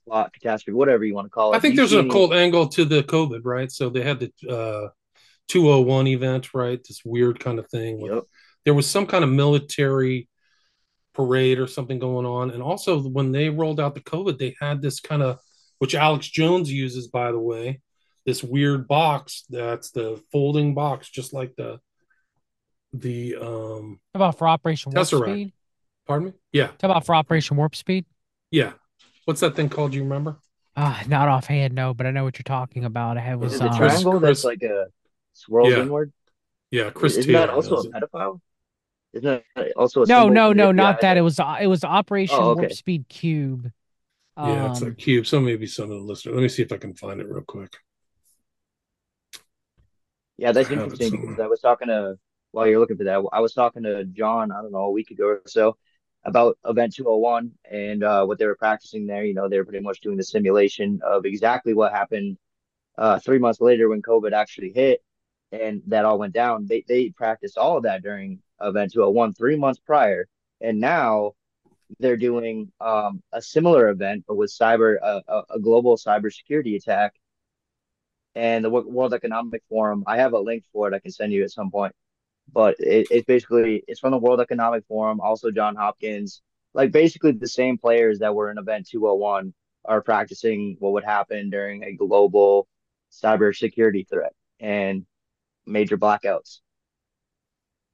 plot, catastrophe, whatever you want to call it. I think there's an occult angle to the COVID, right? So they had the uh, two oh one event, right? This weird kind of thing. Yep. With, there was some kind of military parade or something going on. And also when they rolled out the COVID, they had this kind of, which Alex Jones uses, by the way, this weird box that's the folding box, just like the the um about for Operation Warp Tesseract. Speed. Pardon me? Yeah. Talk about for Operation Warp Speed? Yeah. What's that thing called? Do you remember? Ah, uh, not offhand, no, but I know what you're talking about. I had was the um, triangle Chris, that's like a swirl yeah. inward. Yeah, Chris. Isn't that also a pedophile? Isn't that also a no, no, no, not that. It was it was Operation oh, okay. Warp Speed Cube. Um, yeah, it's a cube. So maybe some of the listeners. Let me see if I can find it real quick. Yeah, that's interesting because I was talking to, while you're looking for that, I was talking to John, I don't know, a week ago or so about Event two oh one and uh, what they were practicing there. You know, they were pretty much doing the simulation of exactly what happened uh, three months later when COVID actually hit and that all went down. They they practiced all of that during Event two oh one three months prior. And now they're doing um, a similar event, but with cyber uh, a, a global cybersecurity attack. And the World Economic Forum, I have a link for it. I can send you at some point. But it, it's basically, it's from the World Economic Forum, also John Hopkins. Like, basically the same players that were in Event two oh one are practicing what would happen during a global cybersecurity threat and major blackouts.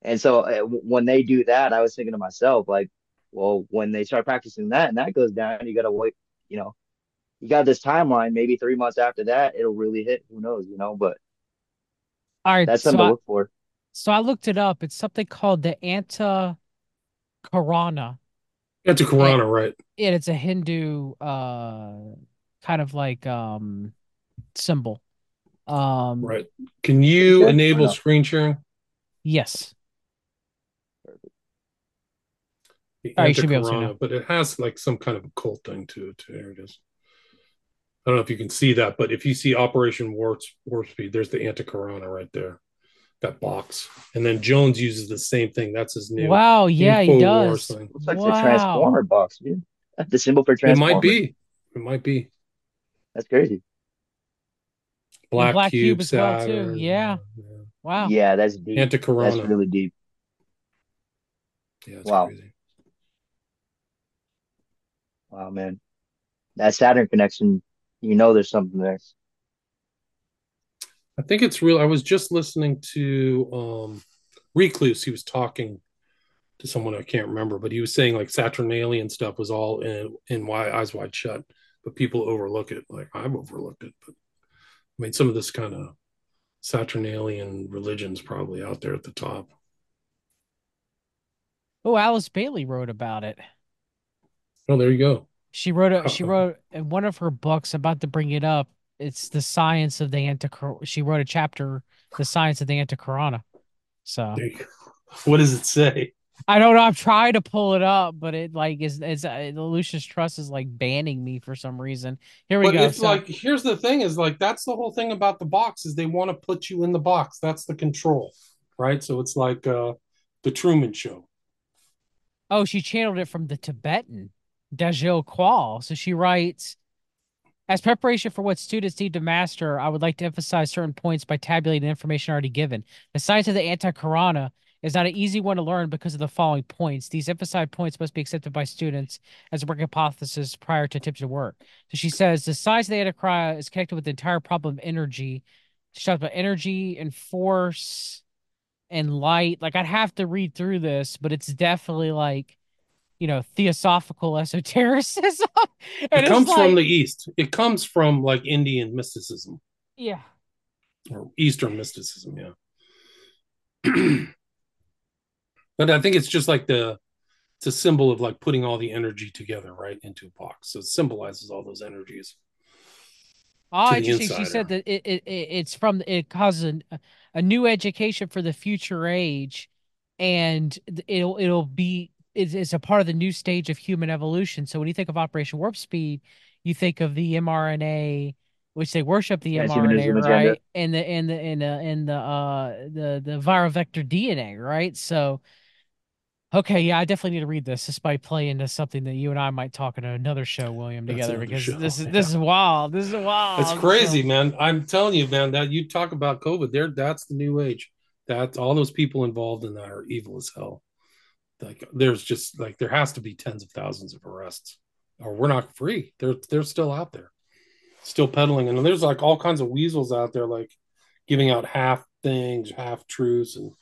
And so uh, when they do that, I was thinking to myself, like, well, when they start practicing that and that goes down, you got to wait, you know. You got this timeline, maybe three months after that, it'll really hit. Who knows, you know, but all right, that's something so to look I, for. So I looked it up. It's something called the Antahkarana. Antahkarana, and, right. And it's a Hindu uh, kind of like um, symbol. Um, right. Can you yeah, enable screen sharing? Yes. The all right, you should be able to know. But it has like some kind of occult thing to it, too. There it is. I don't know if you can see that, but if you see Operation Warp, Warp Speed, there's the Antahkarana right there, that box. And then Jones uses the same thing. That's his new. Wow, yeah, he does. It's like wow. the Transformer box, dude. That's the symbol for Transformer. It might be. It might be. That's crazy. Black, Black Cube, Cube well too. Yeah. yeah. Wow. Yeah, that's deep. Antahkarana. That's really deep. Yeah, that's wow. crazy. Wow, man. That Saturn connection, you know there's something there. I think it's real. I was just listening to um, Recluse. He was talking to someone I can't remember, but he was saying like Saturnalian stuff was all in, in why Eyes Wide Shut, but people overlook it. Like I've overlooked it. But I mean, some of this kind of Saturnalian religion's probably out there at the top. Oh, Alice Bailey wrote about it. Oh, there you go. She wrote a, she wrote in one of her books, about to bring it up. It's the science of the Antahkarana. She wrote a chapter, the science of the Antahkarana. So, what does it say? I don't know. I've tried to pull it up, but it like is it's uh, Lucius Trust is like banning me for some reason. Here we but go. It's so, like here's the thing: is like that's the whole thing about the box is they want to put you in the box. That's the control, right? So it's like uh, the Truman Show. Oh, she channeled it from the Tibetan Dajil Qual. So she writes. As preparation for what students need to master, I would like to emphasize certain points by tabulating information already given. The science of the Antahkarana is not an easy one to learn because of the following points. These emphasized points must be accepted by students as a working hypothesis prior to attempted work. So she says the science of the Antahkarana is connected with the entire problem of energy. She talks about energy and force and light. Like I'd have to read through this, but it's definitely like, you know, theosophical esotericism. And it comes like, from the East. It comes from like Indian mysticism. Yeah. Or Eastern mysticism, yeah. But I think it's just like the, it's a symbol of like putting all the energy together, right, into a box. So it symbolizes all those energies. Oh, interesting. She said that it, it it's from, it causes a, a new education for the future age, and it'll, it'll be, it's a part of the new stage of human evolution. So when you think of Operation Warp Speed, you think of the mRNA, which they worship the yes, mRNA, right? And the and the and the and the uh the the viral vector D N A, right? So, okay, yeah, I definitely need to read this. This might play into something that you and I might talk in another show, William, That's together because show. this is yeah. this is wild. This is wild. It's crazy, so, man. I'm telling you, man. That you talk about COVID, there. That's the new age. That's all those people involved in that are evil as hell. Like there's just like there has to be tens of thousands of arrests, or we're not free. They're they're still out there, still peddling, and there's like all kinds of weasels out there, like giving out half things, half truths, and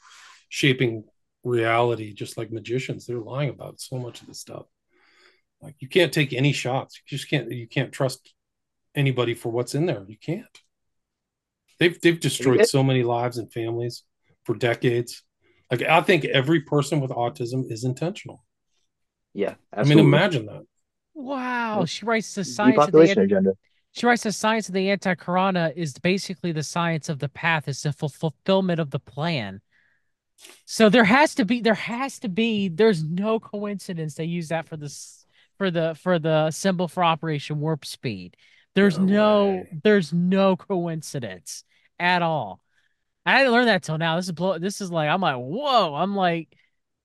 shaping reality just like magicians. They're lying about so much of this stuff. Like you can't take any shots. You just can't. You can't trust anybody for what's in there. You can't. They've they've destroyed so many lives and families for decades. Like I think every person with autism is intentional. Yeah, absolutely. I mean, imagine that. Wow, she writes the science of the agenda. She writes the science of the Antahkarana is basically the science of the path. It's the ful- fulfillment of the plan. So there has to be, there has to be. There's no coincidence they use that for this for the for the symbol for Operation Warp Speed. There's no, no there's no coincidence at all. I didn't learn that till now. This is blow. This is like I'm like whoa. I'm like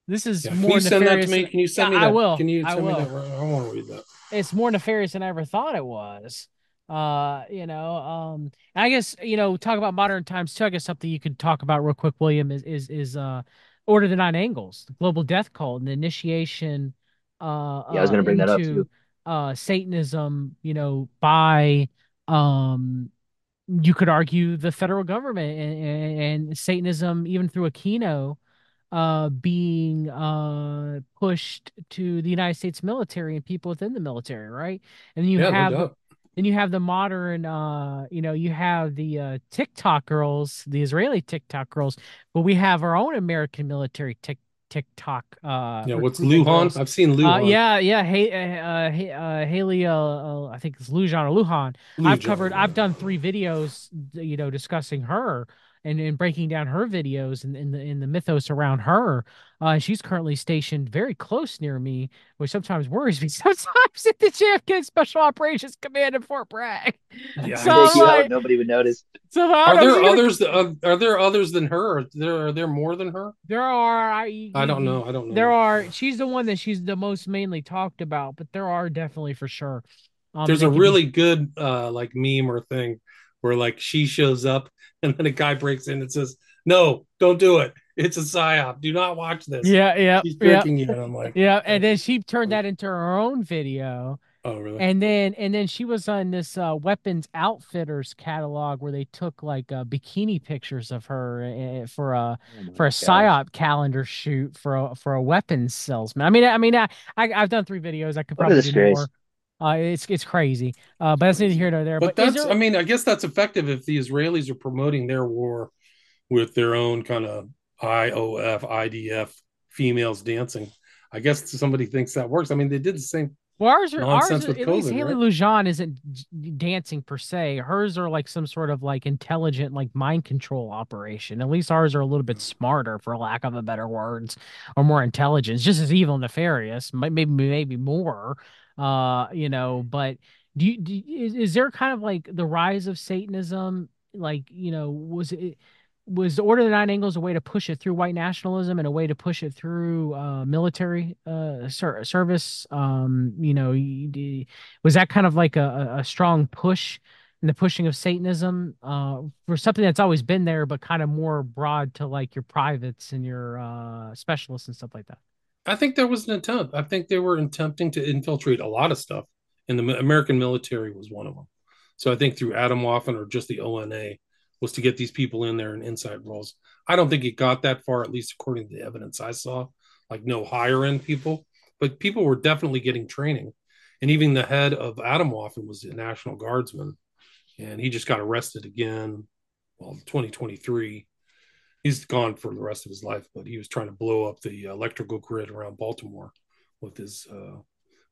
this is yeah, more. Can you send that to me? Can you send me? That? I will. Can you send I will. me that? I want to read that. It's more nefarious than I ever thought it was. Uh, you know. Um, I guess you know. Talk about modern times too. I guess something you could talk about real quick, William, is is is uh, Order of the Nine Angles, the global death cult, and the initiation. Uh, yeah, I was going to bring into, that up too. Uh, Satanism, you know, by um. you could argue the federal government and, and, and Satanism, even through Aquino, uh, being uh, pushed to the United States military and people within the military, right? And you yeah, have, then you have the modern, uh, you know, you have the uh, TikTok girls, the Israeli TikTok girls, but we have our own American military TikTok. TikTok. Uh, yeah, what's Lujan? I've seen Lujan. Uh, yeah, yeah. Hey, uh, hey, uh, Haley. Uh, uh, I think it's Lujan or Lujan. Lujan I've covered. Yeah. I've done three videos, you know, discussing her and, and breaking down her videos and in the in the mythos around her. Uh, she's currently stationed very close near me, which sometimes worries me. Sometimes at the J F K Special Operations Command in Fort Bragg. Yeah, so you like, out, nobody would notice. So are there gonna... others? Uh, are there others than her? Are there are there more than her? There are. I, I don't know. I don't know. There are. She's the one that she's the most mainly talked about, but there are definitely for sure. Um, There's a really be... good uh, like meme or thing where like she shows up and then a guy breaks in and says, "No, don't do it. It's a psyop. Do not watch this." Yeah, yeah. She's tricking yeah. you. And I'm like, yeah. And then she turned that into her own video. Oh, really? And then and then she was on this uh, Weapons Outfitters catalog where they took like uh, bikini pictures of her uh, for a oh for a God. psyop calendar shoot for a, for a weapons salesman. I mean, I mean, I, I I've done three videos. I could probably do grace. more. Uh, it's it's crazy. Uh, but that's neither here nor there. But, but that's there... I mean, I guess that's effective if the Israelis are promoting their war with their own kind of I O F, I D F females dancing. I guess somebody thinks that works. I mean, they did the same. Well, ours are ours. At COVID, least Haley right? Lujan isn't dancing per se. Hers are like some sort of like intelligent, like mind control operation. At least ours are a little bit smarter, for lack of a better words, or more intelligent. It's just as evil and nefarious, maybe maybe more. Uh, you know. But do you, do you, is, is there kind of like the rise of Satanism? Like, you know, was it? Was the Order of the Nine Angles a way to push it through white nationalism and a way to push it through uh, military uh, ser- service? Um, you know, was that kind of like a, a strong push in the pushing of Satanism uh, for something that's always been there, but kind of more broad to like your privates and your uh, specialists and stuff like that? I think there was an attempt. I think they were attempting to infiltrate a lot of stuff, and the American military was one of them. So I think through Adam Waffen or just the O N A, was to get these people in there in inside roles. I don't think it got that far, at least according to the evidence I saw, like no higher end people, but people were definitely getting training. And even the head of Adam Waffen was a National Guardsman, and he just got arrested again. Well, twenty twenty-three, he's gone for the rest of his life, but he was trying to blow up the electrical grid around Baltimore with his uh,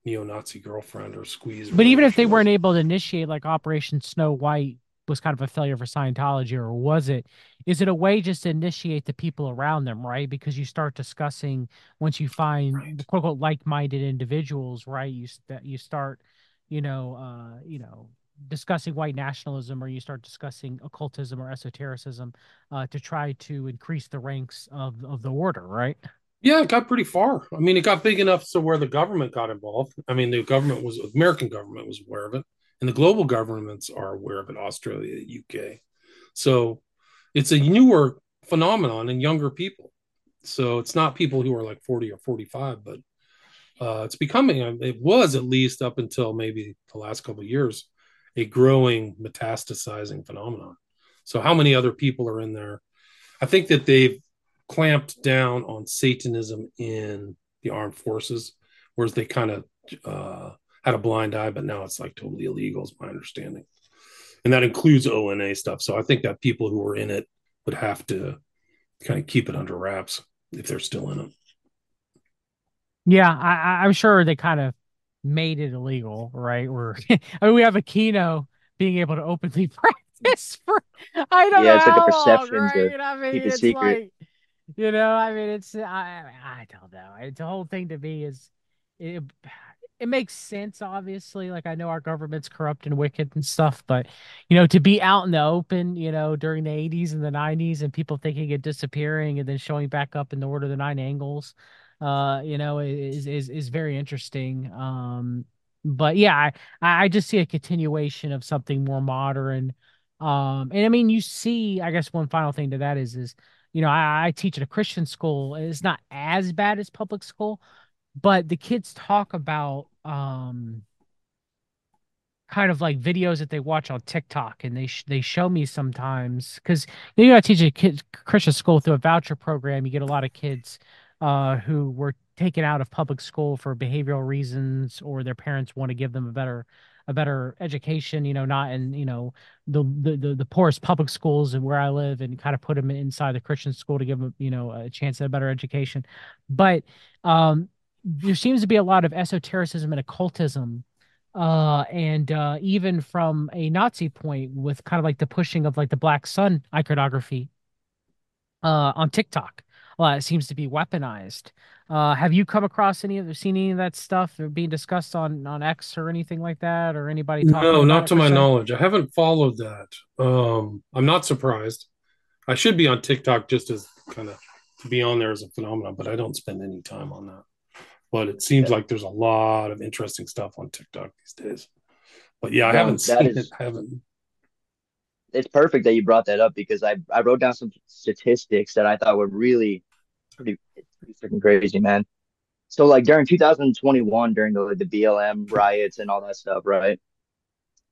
neo-Nazi girlfriend or squeeze. But even if they weren't able to initiate like Operation Snow White, was kind of a failure for Scientology, or was it? Is it a way just to initiate the people around them, right? Because you start discussing, once you find right. quote unquote like-minded individuals, right? You that you start, you know, uh, you know, discussing white nationalism, or you start discussing occultism or esotericism uh, to try to increase the ranks of of the order, right? Yeah, it got pretty far. I mean, it got big enough so where the government got involved. I mean, the government was American government was aware of it. And the global governments are aware of it, Australia, U K. So it's a newer phenomenon in younger people. So it's not people who are like forty or forty-five, but uh, it's becoming, it was at least up until maybe the last couple of years, a growing metastasizing phenomenon. So how many other people are in there? I think that they've clamped down on Satanism in the armed forces, whereas they kind of... Uh, had a blind eye, but now it's like totally illegal is my understanding. And that includes O N A stuff. So I think that people who are in it would have to kind of keep it under wraps if they're still in it. Yeah, I, I'm sure they kind of made it illegal, right? Or I mean, we have Aquino being able to openly practice for, I don't yeah, know it's like how the perceptions long, right? Of I mean, keep it secret. Like, you know, I mean, it's, I, I don't know. It's the whole thing to me is, it, It makes sense, obviously. Like, I know our government's corrupt and wicked and stuff, but, you know, to be out in the open, you know, during the eighties and the nineties and people thinking it disappearing and then showing back up in the Order of the Nine Angles, uh, you know, is is is very interesting. Um, but, yeah, I, I just see a continuation of something more modern. Um, and, I mean, you see, I guess one final thing to that is, is you know, I, I teach at a Christian school. It's not as bad as public school, but the kids talk about um, kind of like videos that they watch on TikTok, and they sh- they show me sometimes because you know I teach a kid Christian school through a voucher program. You get a lot of kids uh, who were taken out of public school for behavioral reasons, or their parents want to give them a better a better education. You know, not in you know the the the poorest public schools where I live, and kind of put them inside the Christian school to give them you know a chance at a better education, but. Um, There seems to be a lot of esotericism and occultism, uh, and uh, even from a Nazi point with kind of like the pushing of like the Black Sun iconography uh, on TikTok. Well, it seems to be weaponized. Uh, have you come across any of seen any of that stuff being discussed on, on X or anything like that, or anybody? Talking no, about not to my so? knowledge. I haven't followed that. Um, I'm not surprised. I should be on TikTok just as kind of to be on there as a phenomenon, but I don't spend any time on that. But it seems yeah. like there's a lot of interesting stuff on TikTok these days. But yeah, I no, haven't seen is, it. I haven't. it's perfect that you brought that up, because I, I wrote down some statistics that I thought were really pretty, pretty freaking crazy, man. So, like, during two thousand twenty-one, during the, like, the B L M riots and all that stuff, right?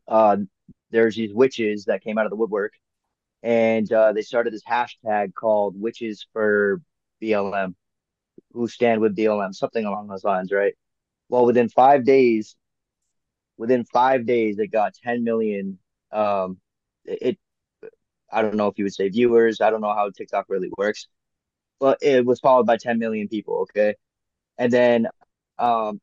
Uh, there's these witches that came out of the woodwork, and uh, they started this hashtag called Witches for B L M, who stand with B L M, something along those lines, right? Well, within five days, within five days, it got ten million. Um, it, I don't know if you would say viewers. I don't know how TikTok really works, but it was followed by ten million people. Okay. And then um,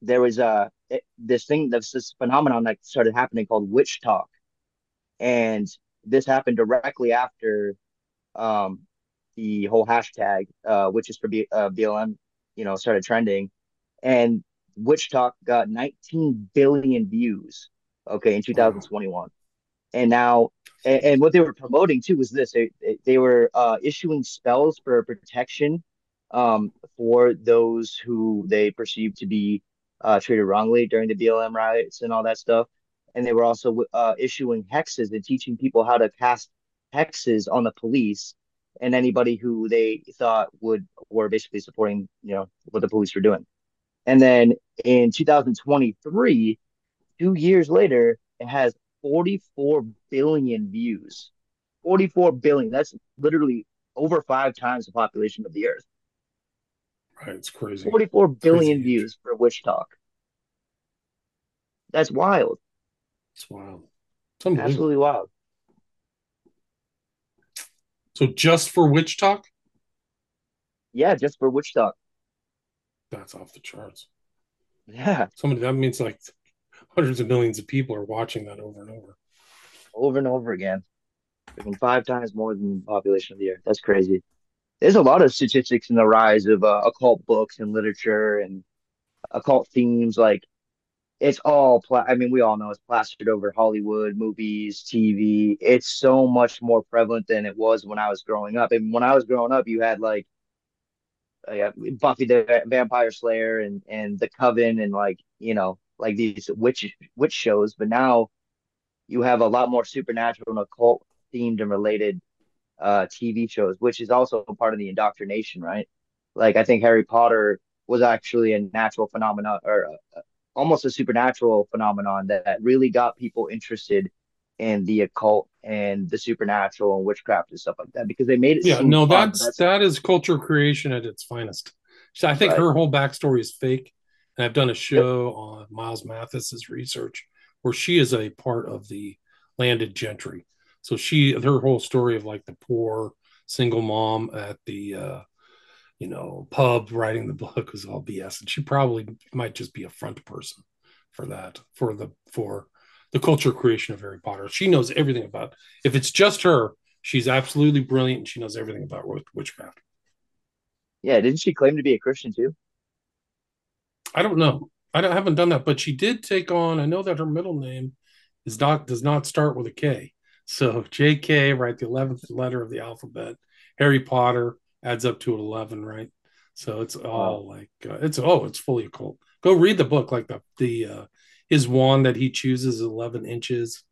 there was uh, it, this thing, this, this phenomenon that started happening called Witch Talk. And this happened directly after um, the whole hashtag, uh, Witches for B- uh, B L M, you know, started trending. And Witch Talk got nineteen billion views, okay, in two thousand twenty-one. Wow. And now, and, and what they were promoting, too, was this. They, they were uh, issuing spells for protection um for those who they perceived to be uh treated wrongly during the B L M riots and all that stuff. And they were also uh issuing hexes and teaching people how to cast hexes on the police and anybody who they thought would were basically supporting, you know, what the police were doing. And then in two thousand twenty-three, two years later, it has forty-four billion views. Forty-four billion, that's literally over five times the population of the earth. Right, it's crazy. forty-four billion crazy views for Witch Talk. That's wild. It's wild. It's absolutely wild. So just for Witch Talk? Yeah, just for Witch Talk. That's off the charts. Yeah. Somebody, that means like hundreds of millions of people are watching that over and over. Over and over again. Even five times more than the population of the earth. That's crazy. There's a lot of statistics in the rise of uh, occult books and literature and occult themes. Like, it's all, pla- I mean, we all know it's plastered over Hollywood, movies, T V. It's so much more prevalent than it was when I was growing up. And when I was growing up, you had, like, uh, Buffy the Vampire Slayer and, and The Coven and, like, you know, like these witch, witch shows. But now you have a lot more supernatural and occult themed and related uh T V shows, which is also part of the indoctrination, right? Like, I think Harry Potter was actually a natural phenomenon, or uh, almost a supernatural phenomenon that, that really got people interested in the occult and the supernatural and witchcraft and stuff like that, because they made it yeah seem no fun. that's that's that is culture creation at its finest. So I think right. her whole backstory is fake, and I've done a show yep. on Miles Mathis's research where she is a part of the landed gentry. So she, her whole story of like the poor single mom at the, uh, you know, pub writing the book was all B S. And she probably might just be a front person for that, for the, for the culture creation of Harry Potter. She knows everything about, if it's just her, she's absolutely brilliant and she knows everything about witchcraft. Yeah. Didn't she claim to be a Christian too? I don't know. I, don't, I haven't done that, but she did take on, I know that her middle name is not, does not start with a K. So J K, right, the eleventh letter of the alphabet. Harry Potter adds up to eleven, right? So it's all wow. like uh, it's oh, it's fully occult. Go read the book. Like the the uh, his wand that he chooses is eleven inches,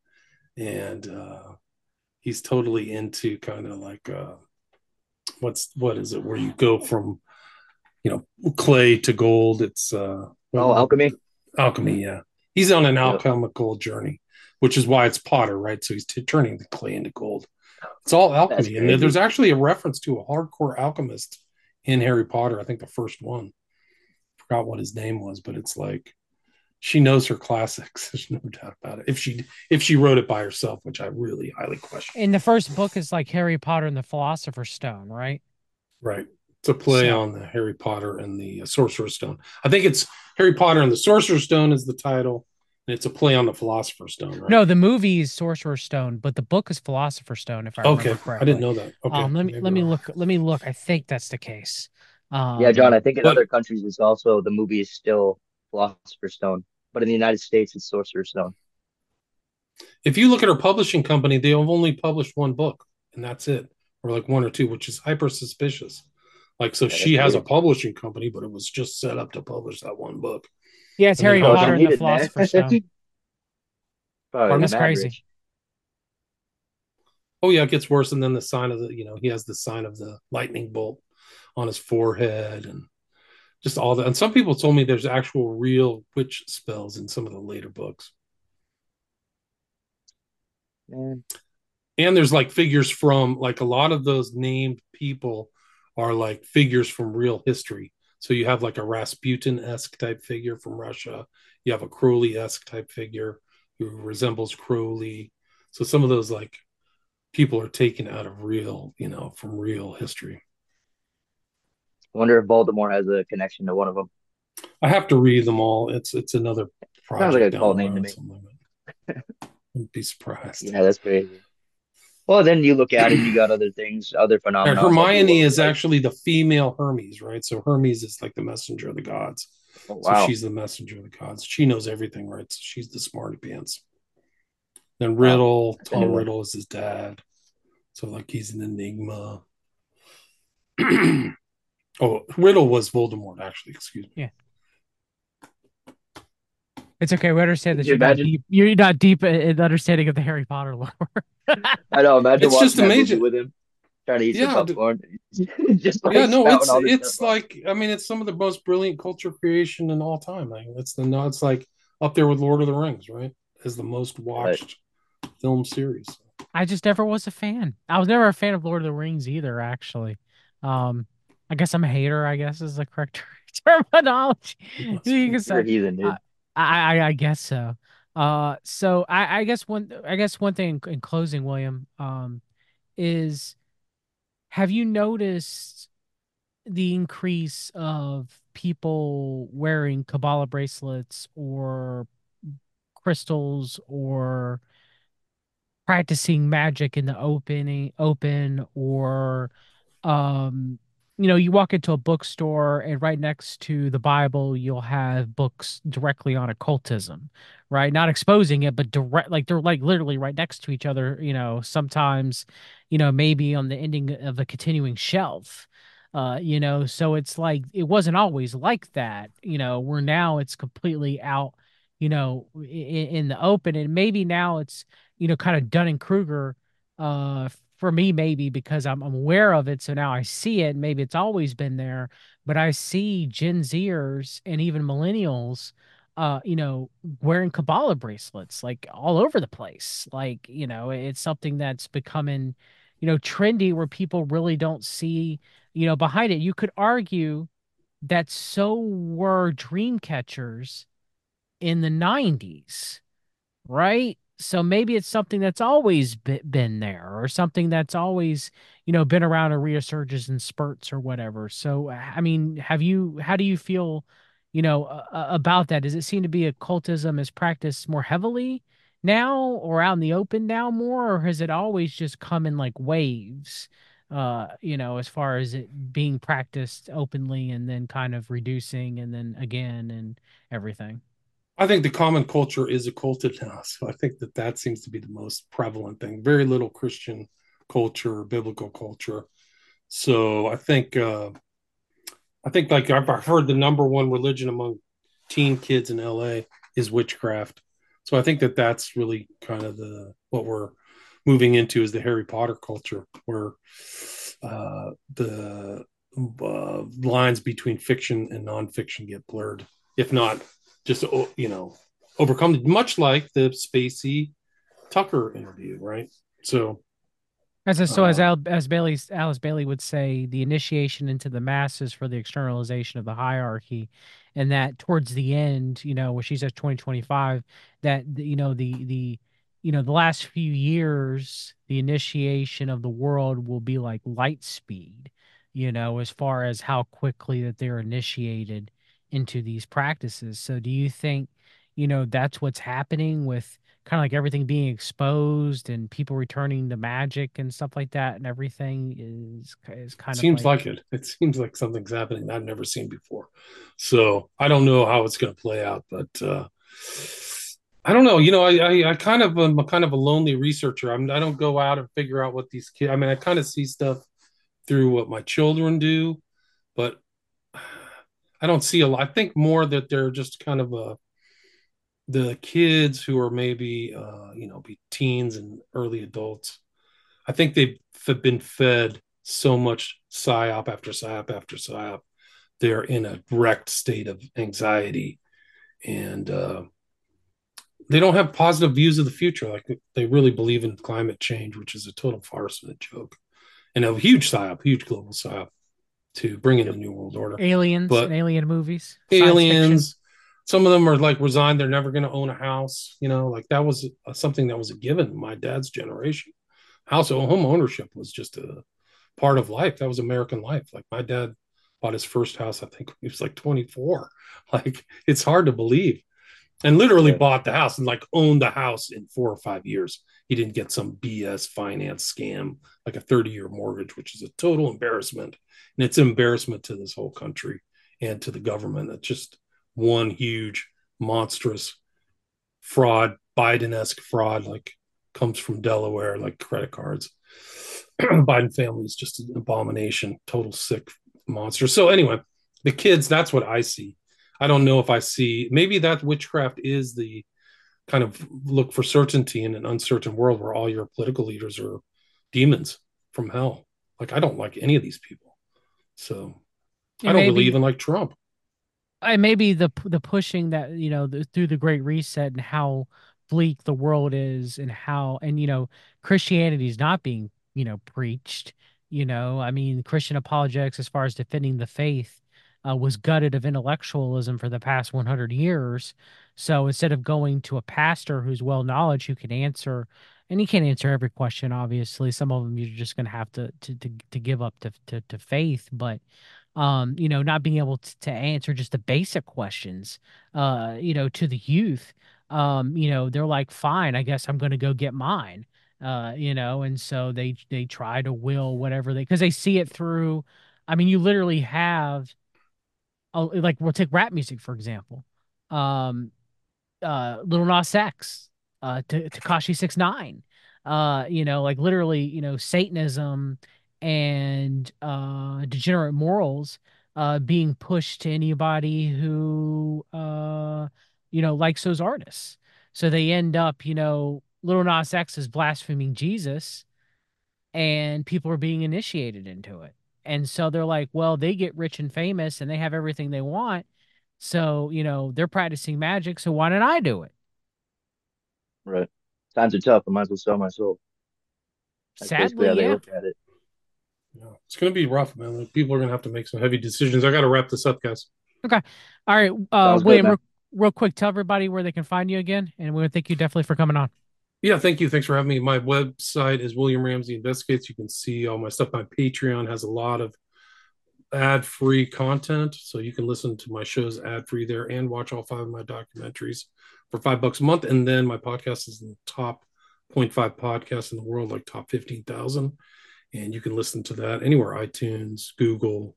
and uh, he's totally into kind of like uh, what's what is it? Where you go from, you know, clay to gold. It's uh, well, oh, alchemy. Alchemy, yeah. He's on an alchemical journey, which is why it's Potter, right? So he's t- turning the clay into gold. It's all alchemy. And there's actually a reference to a hardcore alchemist in Harry Potter. I think the first one. Forgot what his name was, but it's like she knows her classics. There's no doubt about it. If she if she wrote it by herself, which I really highly question. And the first book is like Harry Potter and the Philosopher's Stone, right? Right. It's a play so. on the Harry Potter and the uh, Sorcerer's Stone. I think it's Harry Potter and the Sorcerer's Stone is the title. It's a play on the Philosopher's Stone, right? No, the movie is Sorcerer's Stone, but the book is Philosopher's Stone, if I okay. remember correctly. I didn't know that. Okay. Um, let me Maybe let me wrong. look. Let me look. I think that's the case. Um, yeah, John, I think in but, other countries it's also, the movie is still Philosopher's Stone, but in the United States it's Sorcerer's Stone. If you look at her publishing company, they have only published one book, and that's it, or like one or two, which is hyper suspicious. Like, so yeah, she has weird. a publishing company, but it was just set up to publish that one book. Yeah, it's and Harry Potter and the Philosopher's Stone. That's crazy. Oh yeah, it gets worse. And then the sign of the, you know, he has the sign of the lightning bolt on his forehead and just all that. And some people told me there's actual real witch spells in some of the later books. Yeah. And there's like figures from, like a lot of those named people are like figures from real history. So you have like a Rasputin-esque type figure from Russia. You have a Crowley-esque type figure who resembles Crowley. So some of those like people are taken out of real, you know, from real history. I wonder if Voldemort has a connection to one of them. I have to read them all. It's it's another project. Sounds like a cult name to me. Wouldn't be surprised. Yeah, that's crazy. Well, then you look at it, you got other things, other phenomena. Now, Hermione is like actually the female Hermes, right? So Hermes is like the messenger of the gods. Oh, wow. So she's the messenger of the gods. She knows everything, right? So she's the smarty pants. Then Riddle, wow. Tom Riddle is his dad. So like he's an enigma. Oh, Riddle was Voldemort, actually. Excuse me. Yeah. It's okay. We understand that you you're, not deep, you're not deep in understanding of the Harry Potter lore. I know. Imagine it's just amazing with him trying to eat yeah, some popcorn. Just like yeah, no, it's it's like on. I mean, it's some of the most brilliant culture creation in all time. Like it's the no, it's like up there with Lord of the Rings, right? As the most watched right. film series. I just never was a fan. I was never a fan of Lord of the Rings either. Actually, um, I guess I'm a hater. I guess is the correct terminology. You, you can say heathen, dude. Uh, I, I I guess so. Uh, so I, I guess one I guess one thing in, in closing, William, um, is have you noticed the increase of people wearing Kabbalah bracelets or crystals or practicing magic in the open, open or um. You know, you walk into a bookstore and right next to the Bible, you'll have books directly on occultism, right? Not exposing it, but direct, like they're like literally right next to each other. You know, sometimes, you know, maybe on the ending of a continuing shelf, uh, you know, so it's like it wasn't always like that. You know, where now it's completely out, you know, in, in the open, and maybe now it's, you know, kind of Dunning-Kruger, uh. For me, maybe because I'm aware of it, so now I see it. Maybe it's always been there, but I see Gen Zers and even millennials, uh, you know, wearing Kabbalah bracelets like all over the place. Like, you know, it's something that's becoming, you know, trendy where people really don't see, you know, behind it. You could argue that so were dream catchers in the nineties, right? So maybe it's something that's always been there or something that's always, you know, been around or resurges and spurts or whatever. So, I mean, have you, how do you feel, you know, uh, about that? Does it seem to be occultism is practiced more heavily now or out in the open now more, or has it always just come in like waves, uh, you know, as far as it being practiced openly and then kind of reducing and then again and everything? I think the common culture is occulted now, so I think that that seems to be the most prevalent thing. Very little Christian culture, biblical culture. So I think, uh, I think like I've heard the number one religion among teen kids in L A is witchcraft. So I think that that's really kind of the what we're moving into is the Harry Potter culture, where uh, the uh, lines between fiction and nonfiction get blurred, if not. Just, you know, overcome, much like the Spacey Tucker interview, right? So, as a, so uh, as Al, as Bailey, Alice Bailey would say, the initiation into the masses for the externalization of the hierarchy, and that towards the end, you know, where she says twenty twenty-five, that you know the the you know the last few years, the initiation of the world will be like light speed, you know, as far as how quickly that they're initiated into these practices. So do you think, you know, that's what's happening with kind of like everything being exposed and people returning to magic and stuff like that, and everything is is kind of seems like, like it. It seems like something's happening I've never seen before. So I don't know how it's going to play out, but uh, I don't know. You know, I I, I kind of am a kind of a lonely researcher. I'm, I don't go out and figure out what these kids. I mean, I kind of see stuff through what my children do, but I don't see a lot. I think more that they're just kind of a, the kids who are maybe, uh, you know, be teens and early adults I think they've been fed so much psyop after psyop after psyop. They're in a wrecked state of anxiety, and uh, they don't have positive views of the future. Like, they really believe in climate change, which is a total farce and a joke, and a huge psyop, huge global psyop to bring in a new world order. Aliens, but and alien movies, aliens. Some of them are like resigned. They're never going to own a house. You know, like that was something that was a given in my dad's generation. House home ownership was just a part of life. That was American life. Like, my dad bought his first house, I think he was like twenty-four. Like, it's hard to believe. And literally yeah. bought the house and like owned the house in four or five years. He didn't get some B S finance scam, like a thirty-year mortgage, which is a total embarrassment. And it's an embarrassment to this whole country and to the government. That's just one huge, monstrous fraud, Biden-esque fraud, like comes from Delaware, like credit cards. Biden family is just an abomination, total sick monster. So anyway, the kids, that's what I see. I don't know if I see, maybe that witchcraft is the kind of look for certainty in an uncertain world where all your political leaders are demons from hell. Like, I don't like any of these people. So and I don't maybe, really even like Trump. And maybe the the pushing that, you know, the, through the Great Reset and how bleak the world is and how, and, you know, Christianity is not being, you know, preached, you know, I mean, Christian apologetics as far as defending the faith Uh, was gutted of intellectualism for the past one hundred years. So instead of going to a pastor who's well knowledge, who can answer, and he can't answer every question, obviously. Some of them you're just going to have to to to give up to to, to faith. But, um, you know, not being able to, to answer just the basic questions, uh, you know, to the youth, um, you know, they're like, fine, I guess I'm going to go get mine, uh, you know. And so they, they try to will whatever they, because they see it through. I mean, you literally have, like, we'll take rap music, for example. Um, uh, Lil Nas X, uh, Tekashi six nine, uh, you know, like literally, you know, Satanism and uh, degenerate morals uh, being pushed to anybody who, uh, you know, likes those artists. So they end up, you know, Lil Nas X is blaspheming Jesus and people are being initiated into it. And so they're like, well, they get rich and famous and they have everything they want. So, you know, they're practicing magic. So why don't I do it? Right. Times are tough. I might as well sell my soul. That's sadly, how they yeah. look at it. Yeah. It's going to be rough, man. People are going to have to make some heavy decisions. I got to wrap this up, guys. Okay. All right. Uh, William, good, real, real quick, tell everybody where they can find you again. And we would thank you definitely for coming on. Yeah, thank you. Thanks for having me. My website is William Ramsey Investigates. You can see all my stuff. My Patreon has a lot of ad-free content, so you can listen to my shows ad-free there and watch all five of my documentaries for five bucks a month. And then my podcast is in the top zero point five podcast in the world, like top fifteen thousand. And you can listen to that anywhere, iTunes, Google,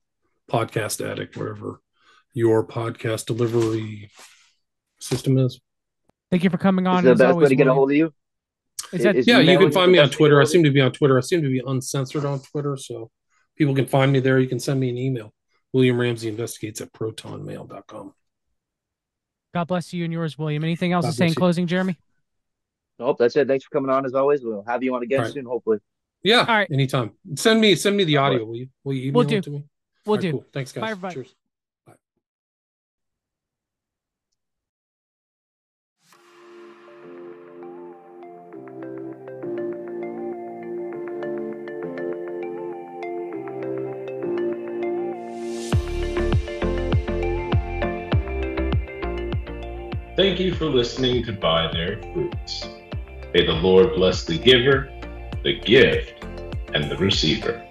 Podcast Addict, wherever your podcast delivery system is. Thank you for coming on. Is that the best way to get a hold of you? That, yeah, you can find me on Twitter. I seem to be on Twitter. I seem to be uncensored on Twitter, so people can find me there. You can send me an email, William Ramsey Investigates at proton mail dot com. God bless you and yours, William. Anything else God to say in closing, you. Jeremy? Nope, that's it. Thanks for coming on as always. We'll have you on again right. soon, hopefully. Yeah, all right. Anytime. Send me send me the audio. Will you will you email we'll do. It to me? We'll right, do. Cool. Thanks, guys. Bye, everybody. Cheers. Thank you for listening to By Their Fruits. May the Lord bless the giver, the gift, and the receiver.